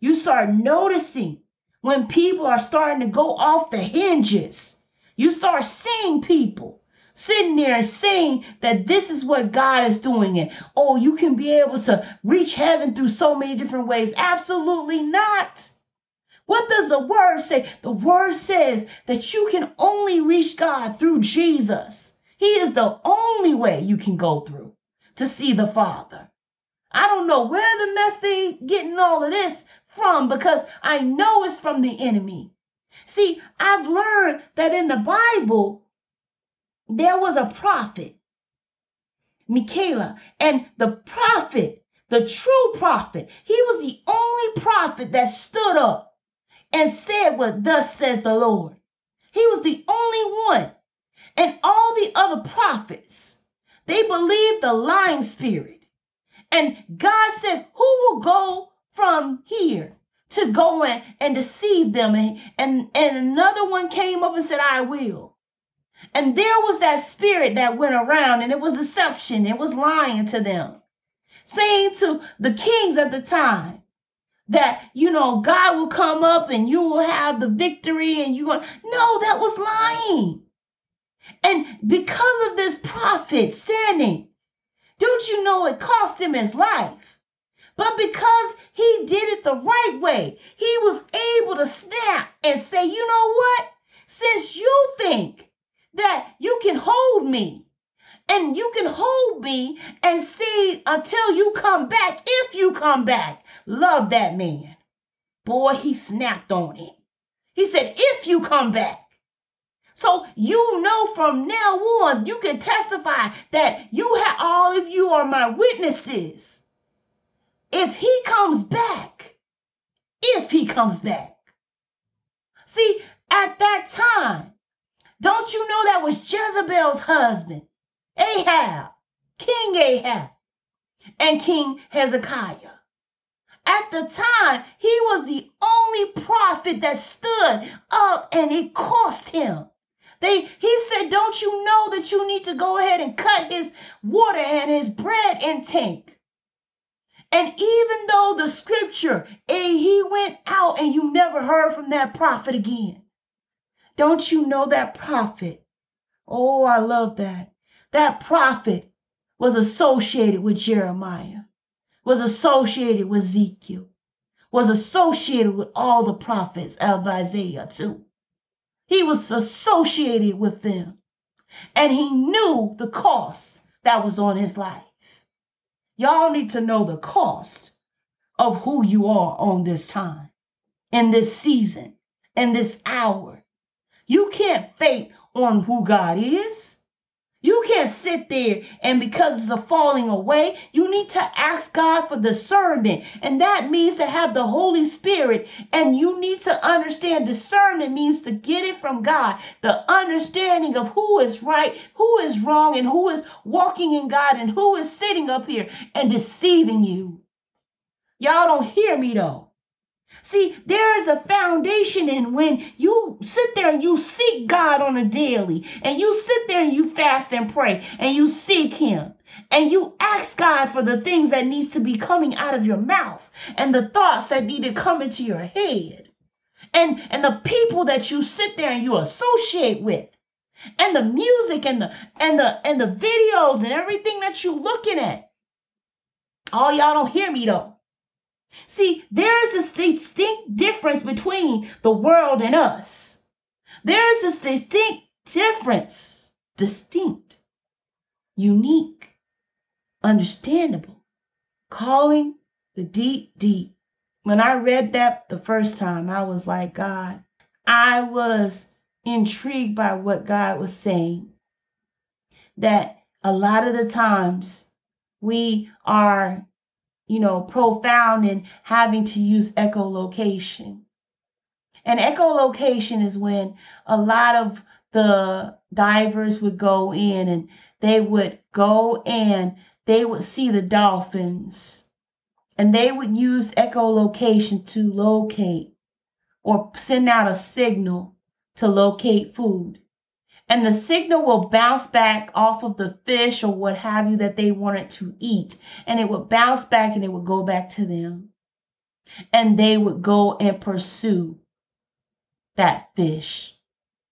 You start noticing when people are starting to go off the hinges. You start seeing people sitting there and saying that this is what God is doing. And oh, you can be able to reach heaven through so many different ways. Absolutely not. What does the word say? The word says that you can only reach God through Jesus. He is the only way you can go through to see the Father. I don't know where the mess they getting all of this from, because I know it's from the enemy. See, I've learned that in the Bible, there was a prophet, Micaiah, and the prophet, the true prophet, he was the only prophet that stood up and said what thus says the Lord. He was the only one. And all the other prophets, they believed the lying spirit. And God said, who will go from here to go in and deceive them? And, and, and another one came up and said, I will. And there was that spirit that went around, and it was deception. It was lying to them, saying to the kings at the time that, you know, God will come up and you will have the victory. And you will... No, that was lying. And because of this prophet standing, don't you know it cost him his life? But because he did it the right way, he was able to snap and say, you know what? Since you think that you can hold me, and you can hold me and see until you come back, if you come back, love that man. Boy, he snapped on him. He said, if you come back. So you know from now on, you can testify that you have, all of you are my witnesses. If he comes back, if he comes back. See, at that time, don't you know that was Jezebel's husband, Ahab, King Ahab, and King Hezekiah. At the time, he was the only prophet that stood up, and it cost him. They, he said, don't you know that you need to go ahead and cut his water and his bread intake? And even though the scripture, and he went out and you never heard from that prophet again. Don't you know that prophet? Oh, I love that. That prophet was associated with Jeremiah, was associated with Ezekiel, was associated with all the prophets of Isaiah too. He was associated with them, and he knew the cost that was on his life. Y'all need to know the cost of who you are on this time, in this season, in this hour. You can't fake on who God is. You can't sit there and because it's a falling away, you need to ask God for discernment. And that means to have the Holy Spirit. And you need to understand discernment means to get it from God. The understanding of who is right, who is wrong, and who is walking in God and who is sitting up here and deceiving you. Y'all don't hear me though. See, there is a foundation in when you sit there and you seek God on a daily, and you sit there and you fast and pray and you seek him and you ask God for the things that needs to be coming out of your mouth and the thoughts that need to come into your head and, and the people that you sit there and you associate with and the music and the, and the, and the videos and everything that you're looking at. Oh, y'all don't hear me though. See, there is a distinct difference between the world and us. There is a distinct difference, distinct, unique, understandable, calling the deep, deep. When I read that the first time, I was like, God, I was intrigued by what God was saying, that a lot of the times we are you know, profound in having to use echolocation. And echolocation is when a lot of the divers would go in and they would go and they would see the dolphins, and they would use echolocation to locate or send out a signal to locate food. And the signal will bounce back off of the fish or what have you that they wanted to eat. And it would bounce back and it would go back to them. And they would go and pursue that fish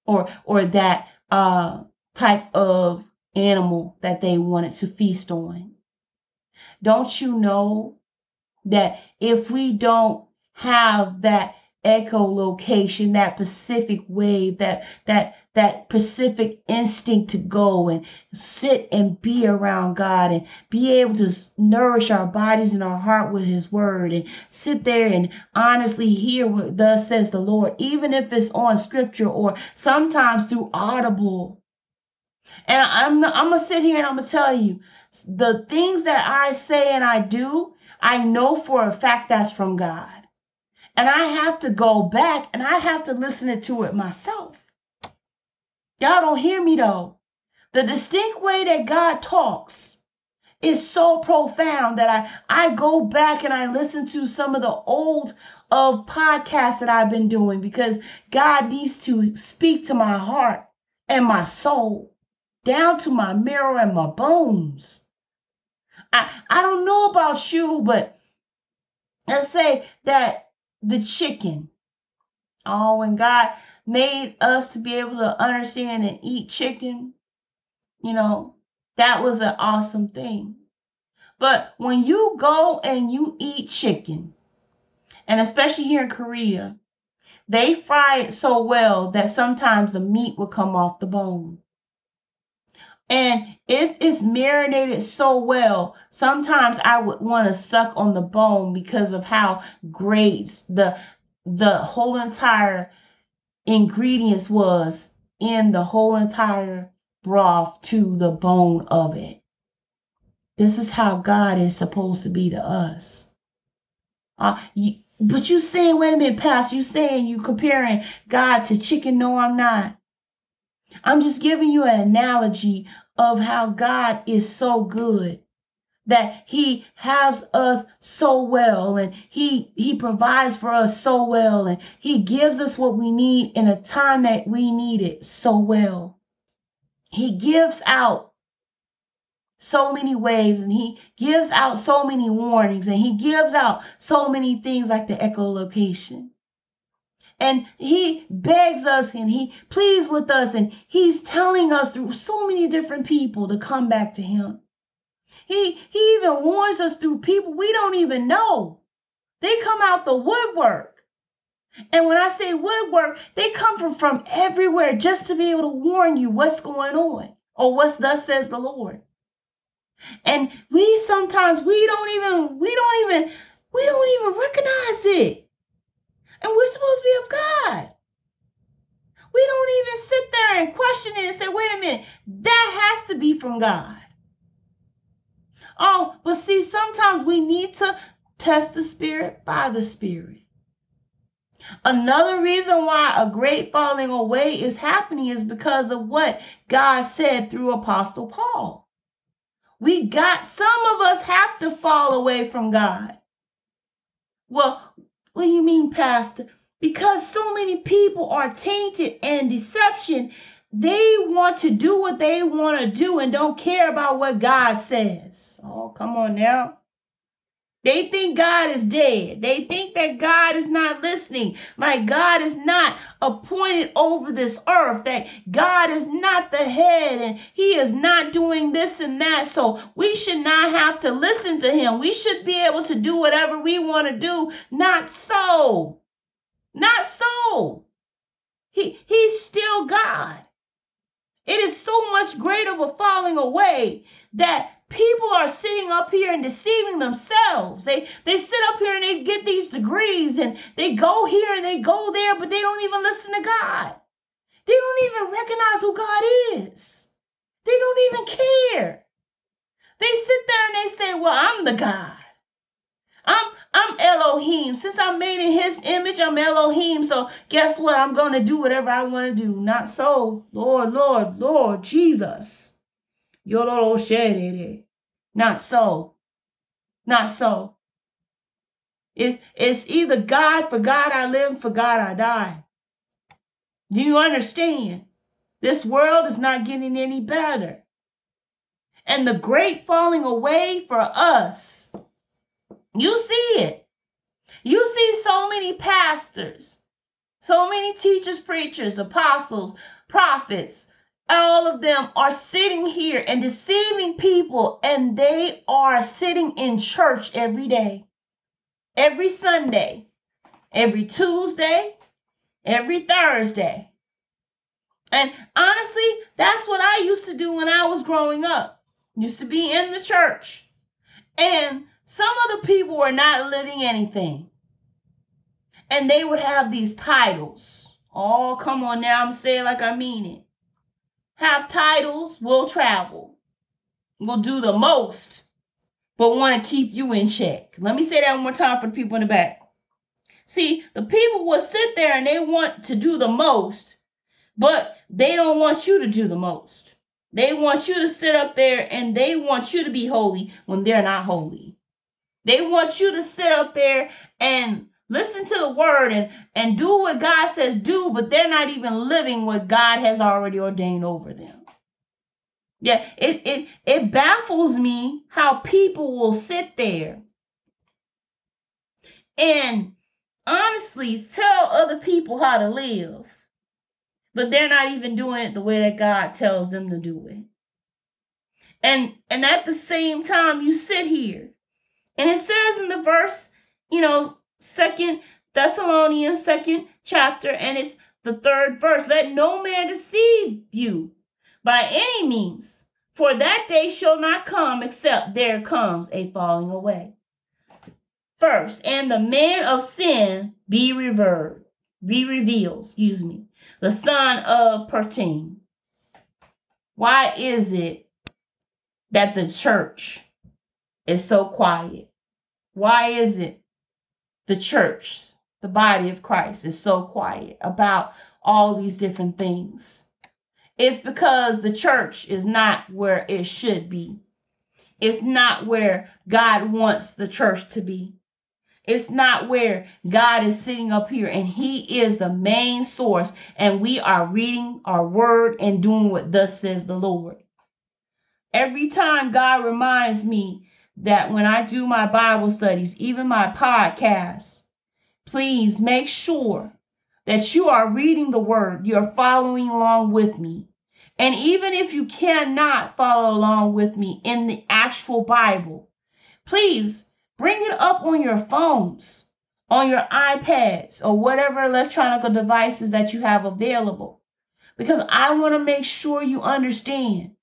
or, or that uh, type of animal that they wanted to feast on. Don't you know that if we don't have that echolocation, that Pacific wave, that that that Pacific instinct to go and sit and be around God and be able to nourish our bodies and our heart with his word and sit there and honestly hear what thus says the Lord, even if it's on scripture or sometimes through audible. And I'm I'm gonna sit here and I'm gonna tell you the things that I say and I do, I know for a fact that's from God. And I have to go back and I have to listen to it myself. Y'all don't hear me though. The distinct way that God talks is so profound that I, I go back and I listen to some of the old of podcasts that I've been doing because God needs to speak to my heart and my soul, down to my marrow and my bones. I, I don't know about you, but let's say that the chicken. Oh, when God made us to be able to understand and eat chicken, you know, that was an awesome thing. But when you go and you eat chicken, and especially here in Korea, they fry it so well that sometimes the meat will come off the bone. And if it's marinated so well, sometimes I would want to suck on the bone because of how great the the whole entire ingredients was in the whole entire broth to the bone of it. This is how God is supposed to be to us. Uh, you, but you saying, wait a minute, Pastor, you saying you comparing God to chicken? No, I'm not. I'm just giving you an analogy of how God is so good that he has us so well and he he provides for us so well and he gives us what we need in a time that we need it so well. He gives out so many waves and he gives out so many warnings and he gives out so many things like the echolocation. And he begs us and he pleads with us and he's telling us through so many different people to come back to him. He he even warns us through people we don't even know. They come out the woodwork. And when I say woodwork, they come from, from everywhere just to be able to warn you what's going on or what's thus says the Lord. And we sometimes we don't even we don't even we don't even recognize it. And we're supposed to be of God. We don't even sit there and question it and say, wait a minute, that has to be from God. Oh, but see, sometimes we need to test the spirit by the spirit. Another reason why a great falling away is happening is because of what God said through Apostle Paul. We got, some of us have to fall away from God. Well, what do you mean, Pastor? Because so many people are tainted and deception. They want to do what they want to do and don't care about what God says. Oh, come on now. They think God is dead. They think that God is not listening. Like God is not appointed over this earth. That God is not the head and he is not doing this and that. So we should not have to listen to him. We should be able to do whatever we want to do. Not so. Not so. He, he's still God. It is so much greater of a falling away that people are sitting up here and deceiving themselves. They they sit up here and they get these degrees and they go here and they go there, but they don't even listen to God. They don't even recognize who God is. They don't even care. They sit there and they say, well, I'm the God. I'm, I'm Elohim. Since I'm made in his image, I'm Elohim. So guess what? I'm going to do whatever I want to do. Not so. Lord, Lord, Lord Jesus. Not Not so. Not so. It's, it's either God, for God I live, for God I die. Do you understand? This world is not getting any better. And the great falling away for us, you see it. You see so many pastors, so many teachers, preachers, apostles, prophets, all of them are sitting here and deceiving people, and they are sitting in church every day, every Sunday, every Tuesday, every Thursday. And honestly, that's what I used to do when I was growing up, used to be in the church. And some of the people were not living anything. And they would have these titles. Oh, come on now, I'm saying like I mean it. Have titles, will travel, will do the most, but want to keep you in check. Let me say that one more time for the people in the back. See, the people will sit there and they want to do the most, but they don't want you to do the most. They want you to sit up there and they want you to be holy when they're not holy. They want you to sit up there and listen to the word and, and do what God says do, but they're not even living what God has already ordained over them. Yeah, it, it, it baffles me how people will sit there and honestly tell other people how to live, but they're not even doing it the way that God tells them to do it. And, and at the same time, you sit here. And it says in the verse, you know, Second Thessalonians, second chapter, and it's the third verse. Let no man deceive you by any means, for that day shall not come except there comes a falling away first, and the man of sin be revealed, be revealed, excuse me, the son of perdition. Why is it that the church is so quiet? Why is it the church, the body of Christ, is so quiet about all these different things? It's because the church is not where it should be. It's not where God wants the church to be. It's not where God is sitting up here, and he is the main source, and we are reading our word and doing what thus says the Lord. Every time God reminds me that when I do my Bible studies, even my podcast, please make sure that you are reading the word, you're following along with me. And even if you cannot follow along with me in the actual Bible, please bring it up on your phones, on your iPads, or whatever electronic devices that you have available, because I want to make sure you understand.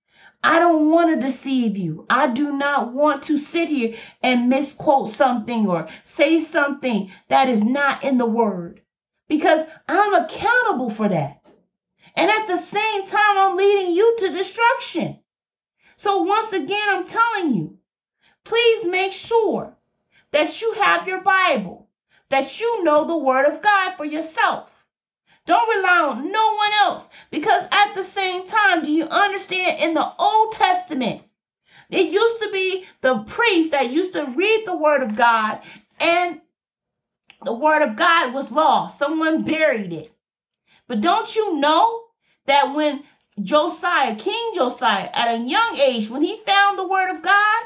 I don't want to deceive you. I do not want to sit here and misquote something or say something that is not in the word, because I'm accountable for that. And at the same time, I'm leading you to destruction. So once again, I'm telling you, please make sure that you have your Bible, that you know the word of God for yourself. Don't rely on no one else, because at the same time, do you understand, in the Old Testament, it used to be the priests that used to read the word of God, and the word of God was lost. Someone buried it. But don't you know that when Josiah, King Josiah, at a young age, when he found the word of God,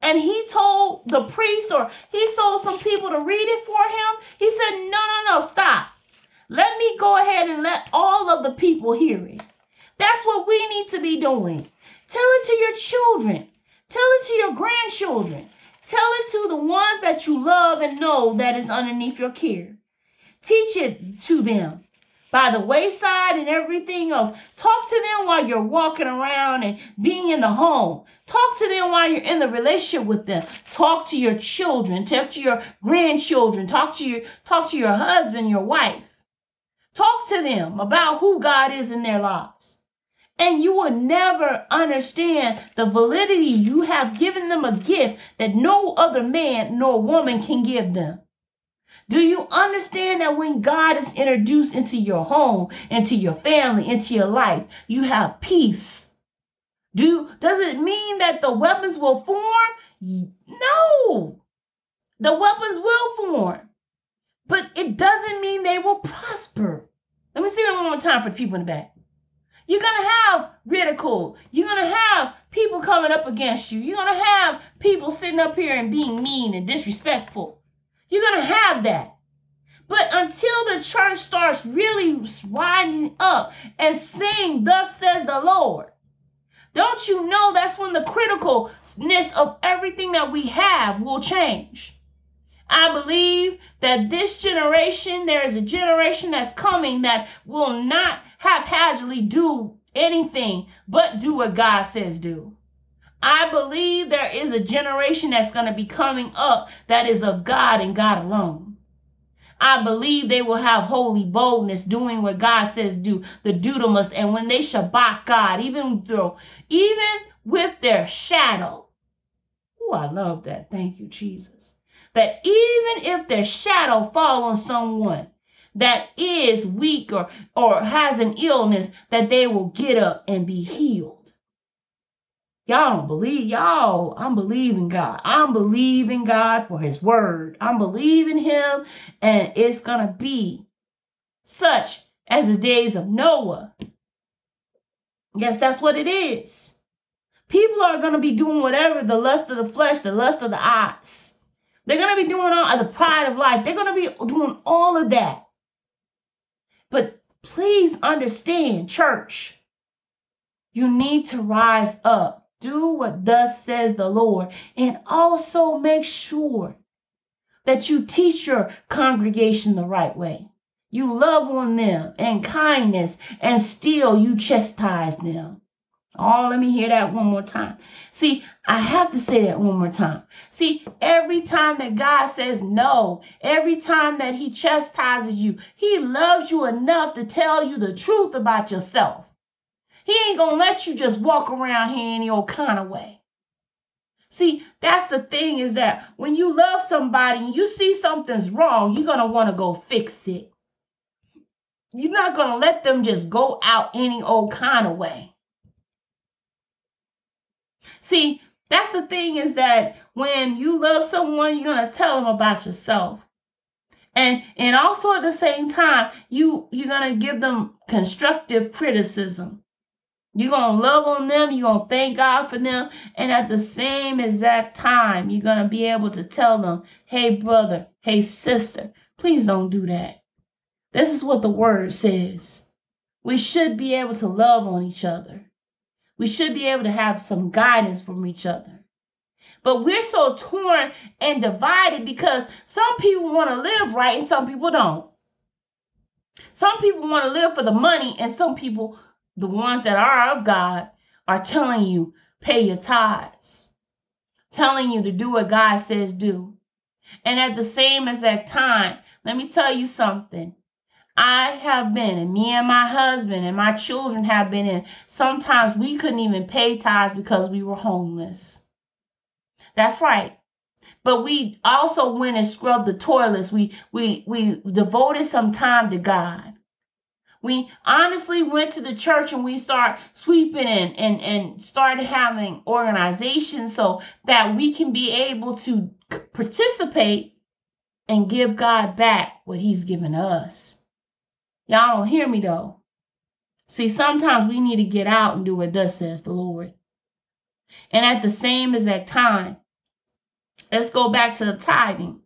and he told the priest, or he told some people to read it for him, he said, no, no, no, stop. Let me go ahead and let all of the people hear it. That's what we need to be doing. Tell it to your children. Tell it to your grandchildren. Tell it to the ones that you love and know that is underneath your care. Teach it to them by the wayside and everything else. Talk to them while you're walking around and being in the home. Talk to them while you're in the relationship with them. Talk to your children. Talk to your grandchildren. Talk to your, talk to your husband, your wife. Talk to them about who God is in their lives. And you will never understand the validity. You have given them a gift that no other man nor woman can give them. Do you understand that when God is introduced into your home, into your family, into your life, you have peace? Do, does it mean that the weapons will form? No, the weapons will form, but it doesn't mean they will prosper. Let me see that one more time for the people in the back. You're going to have ridicule. You're going to have people coming up against you. You're going to have people sitting up here and being mean and disrespectful. You're going to have that. But until the church starts really winding up and saying, thus says the Lord, don't you know that's when the criticalness of everything that we have will change? I believe that this generation, there is a generation that's coming that will not haphazardly do anything but do what God says do. I believe there is a generation that's going to be coming up that is of God and God alone. I believe they will have holy boldness, doing what God says do, the dudamus, and when they shabbat God, even though, even with their shadow. Oh, I love that. Thank you, Jesus. That even if their shadow fall on someone that is weak or, or has an illness, that they will get up and be healed. Y'all don't believe, y'all, I'm believing God. I'm believing God for his word. I'm believing him, and it's going to be such as the days of Noah. Yes, that's what it is. People are going to be doing whatever, the lust of the flesh, the lust of the eyes. They're going to be doing all the pride of life. They're going to be doing all of that. But please understand, church, you need to rise up. Do what thus says the Lord, and also make sure that you teach your congregation the right way. You love on them in kindness, and still you chastise them. Oh, let me hear that one more time. See, I have to say that one more time. See, every time that God says no, every time that he chastises you, he loves you enough to tell you the truth about yourself. He ain't going to let you just walk around here any old kind of way. See, that's the thing, is that when you love somebody and you see something's wrong, you're going to want to go fix it. You're not going to let them just go out any old kind of way. See, that's the thing, is that when you love someone, you're going to tell them about yourself. And, and also at the same time, you, you're going to give them constructive criticism. You're going to love on them. You're going to thank God for them. And at the same exact time, you're going to be able to tell them, hey, brother, hey, sister, please don't do that. This is what the word says. We should be able to love on each other. We should be able to have some guidance from each other. But we're so torn and divided because some people want to live right and some people don't. Some people want to live for the money, and some people, the ones that are of God, are telling you, pay your tithes, telling you to do what God says do. And at the same exact time, let me tell you something. I have been, and me and my husband and my children have been in, sometimes we couldn't even pay tithes because we were homeless. That's right. But we also went and scrubbed the toilets. We, we, we devoted some time to God. We honestly went to the church and we started sweeping and, and, and started having organizations so that we can be able to participate and give God back what he's given us. Y'all don't hear me though. See, sometimes we need to get out and do what thus says the Lord. And at the same exact time, let's go back to the tithing.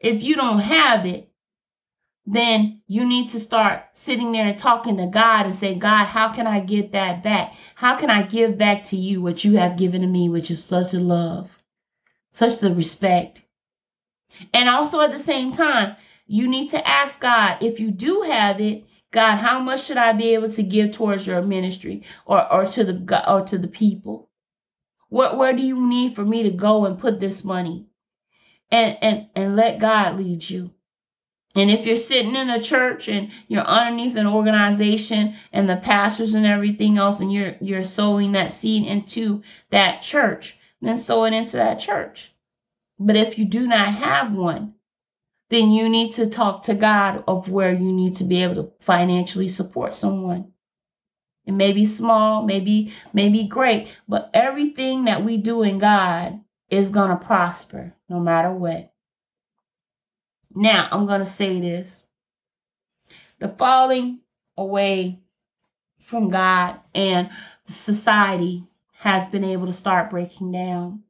If you don't have it, then you need to start sitting there and talking to God and say, God, how can I get that back? How can I give back to you what you have given to me, which is such a love, such the respect? And also at the same time, you need to ask God, if you do have it, God, how much should I be able to give towards your ministry or, or to the or to the people? What, where do you need for me to go and put this money? And, and, and let God lead you. And if you're sitting in a church and you're underneath an organization and the pastors and everything else, and you're you're sowing that seed into that church, then sow it into that church. But if you do not have one, then you need to talk to God of where you need to be able to financially support someone. It may be small, maybe, maybe great, but everything that we do in God is going to prosper no matter what. Now, I'm going to say this. The falling away from God and society has been able to start breaking down.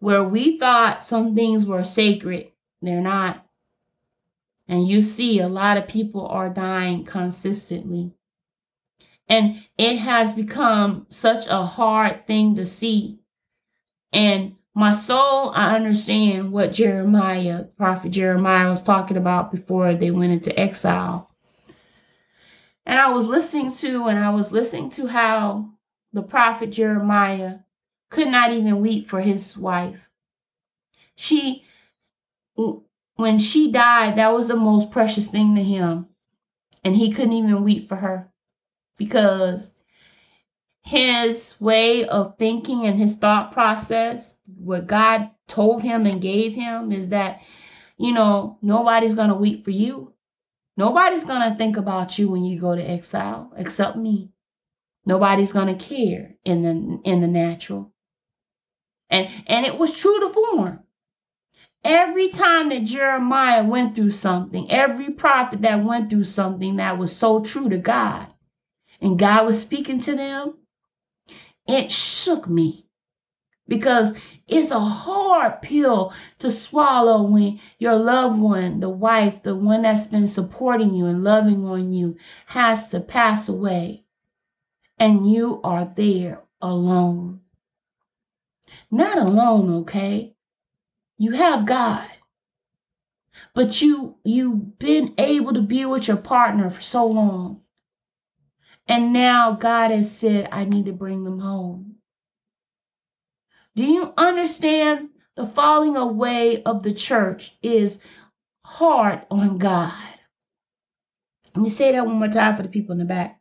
Where we thought some things were sacred, they're not. And you see a lot of people are dying consistently. And it has become such a hard thing to see. And my soul, I understand what Jeremiah, prophet Jeremiah was talking about before they went into exile. And I was listening to, and I was listening to how the prophet Jeremiah could not even weep for his wife. She, when she died, that was the most precious thing to him. And he couldn't even weep for her because his way of thinking and his thought process, what God told him and gave him is that, you know, nobody's going to weep for you. Nobody's going to think about you when you go to exile except me. Nobody's going to care in the in the natural. And, and it was true to form. Every time that Jeremiah went through something, every prophet that went through something that was so true to God, and God was speaking to them, it shook me. Because it's a hard pill to swallow when your loved one, the wife, the one that's been supporting you and loving on you, has to pass away. And you are there alone. Not alone, okay? You have God. But you, you've been able to be with your partner for so long. And now God has said, I need to bring them home. Do you understand? The falling away of the church is hard on God. Let me say that one more time for the people in the back.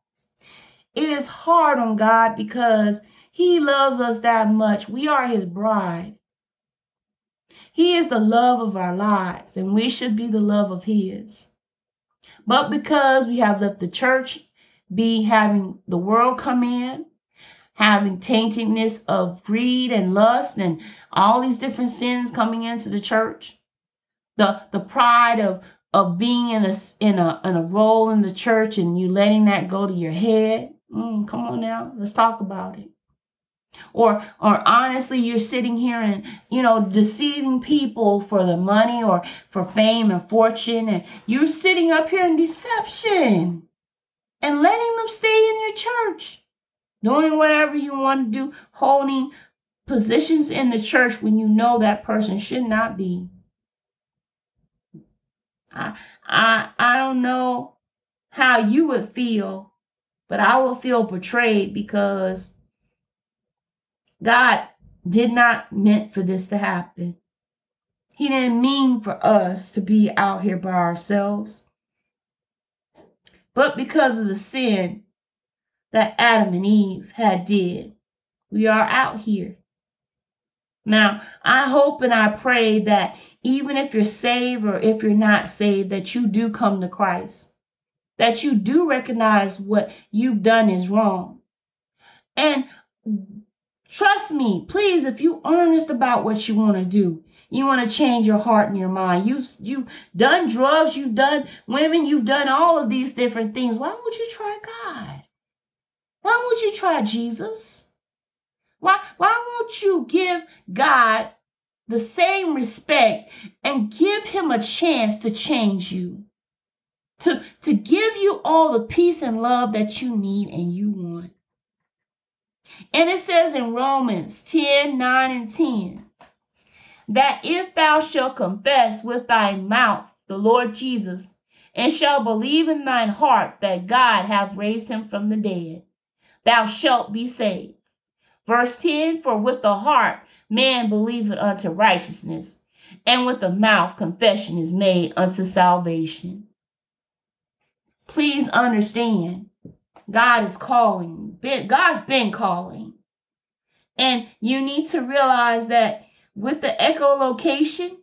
It is hard on God because he loves us that much. We are his bride. He is the love of our lives, and we should be the love of his. But because we have left the church, be having the world come in, having taintingness of greed and lust and all these different sins coming into the church. The, the pride of, of being in a, in, a, in a role in the church and you letting that go to your head. Mm, come on now, let's talk about it. Or, or honestly, you're sitting here and, you know, deceiving people for the money or for fame and fortune. And you're sitting up here in deception and letting them stay in your church. Doing whatever you want to do, holding positions in the church when you know that person should not be. I, I, I don't know how you would feel, but I would feel betrayed because God did not meant for this to happen. He didn't mean for us to be out here by ourselves. But because of the sin that Adam and Eve had did, we are out here. Now, I hope and I pray that even if you're saved or if you're not saved, that you do come to Christ, that you do recognize what you've done is wrong. And trust me, please, if you're honest about what you want to do, you want to change your heart and your mind. You've, you've done drugs, you've done women, you've done all of these different things. Why would you try God? Why won't you try Jesus? Why, why won't you give God the same respect and give him a chance to change you, to, to give you all the peace and love that you need and you want? And it says in Romans ten, nine and ten, that if thou shalt confess with thy mouth the Lord Jesus and shalt believe in thine heart that God hath raised him from the dead, thou shalt be saved. Verse ten, for with the heart man believeth unto righteousness, and with the mouth confession is made unto salvation. Please understand, God is calling. God's been calling. And you need to realize that with the echolocation,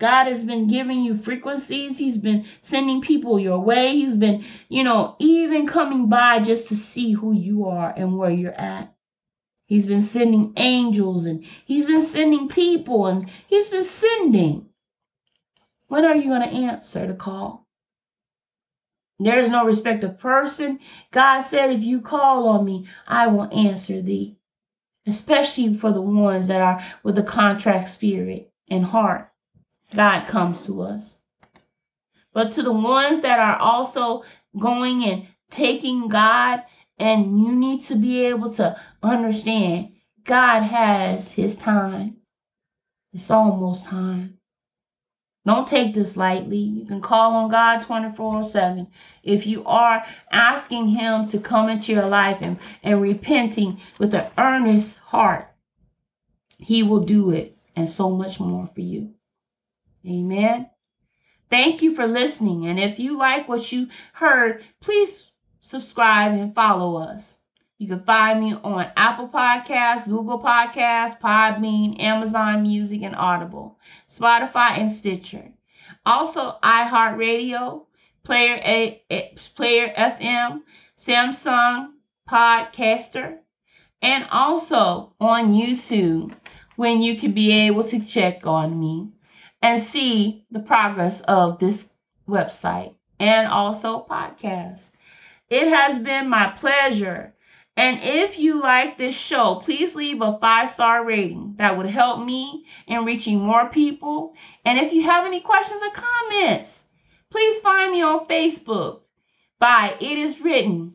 God has been giving you frequencies. He's been sending people your way. He's been, you know, even coming by just to see who you are and where you're at. He's been sending angels, and he's been sending people, and he's been sending. When are you going to answer the call? There is no respect of person. God said, if you call on me, I will answer thee. Especially for the ones that are with a contract spirit and heart. God comes to us. But to the ones that are also going and taking God, and you need to be able to understand God has his time. It's almost time. Don't take this lightly. You can call on God twenty-four seven. If you are asking him to come into your life and, and repenting with an earnest heart, he will do it, and so much more for you. Amen. Thank you for listening. And if you like what you heard, please subscribe and follow us. You can find me on Apple Podcasts, Google Podcasts, Podbean, Amazon Music, and Audible, Spotify, and Stitcher. Also, iHeartRadio, Player, A, A, Player F M, Samsung Podcaster, and also on YouTube, when you can be able to check on me and see the progress of this website and also podcast. It has been my pleasure. And if you like this show, please leave a five-star rating. That would help me in reaching more people. And if you have any questions or comments, please find me on Facebook by It Is Written,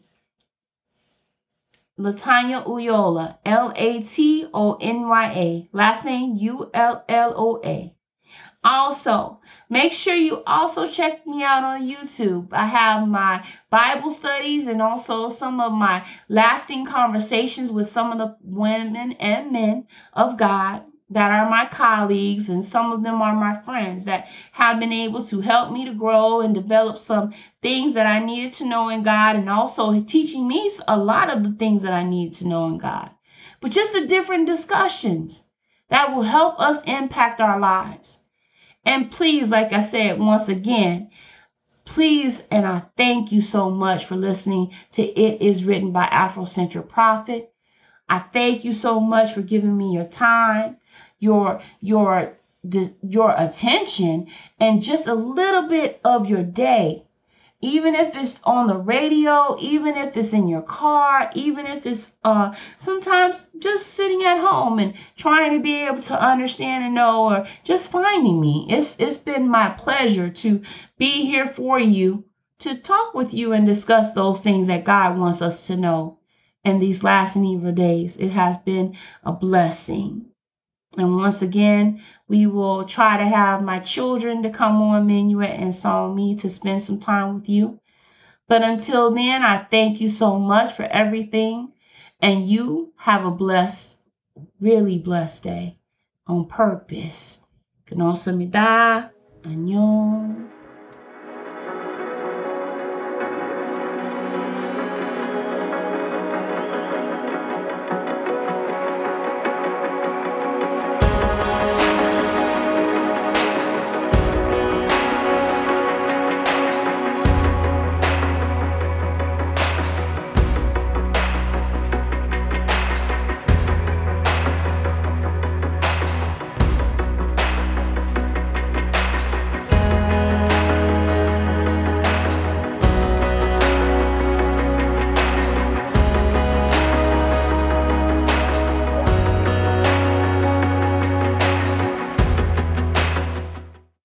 Tanya Weola, L A T O N Y A, last name U L L O A. Also, make sure you also check me out on YouTube. I have my Bible studies and also some of my lasting conversations with some of the women and men of God that are my colleagues, and some of them are my friends that have been able to help me to grow and develop some things that I needed to know in God, and also teaching me a lot of the things that I needed to know in God. But just the different discussions that will help us impact our lives. And please, like I said, once again, please, and I thank you so much for listening to It Is Written by Afrocentric Prophet. I thank you so much for giving me your time, your, your, your attention, and just a little bit of your day. Even if it's on the radio, even if it's in your car, even if it's uh, sometimes just sitting at home and trying to be able to understand and know, or just finding me. It's It's been my pleasure to be here for you, to talk with you and discuss those things that God wants us to know in these last and evil days. It has been a blessing. And once again, we will try to have my children to come on Minuet and Song Me to spend some time with you. But until then, I thank you so much for everything. And you have a blessed, really blessed day on purpose. Gnosamida, Annyeong.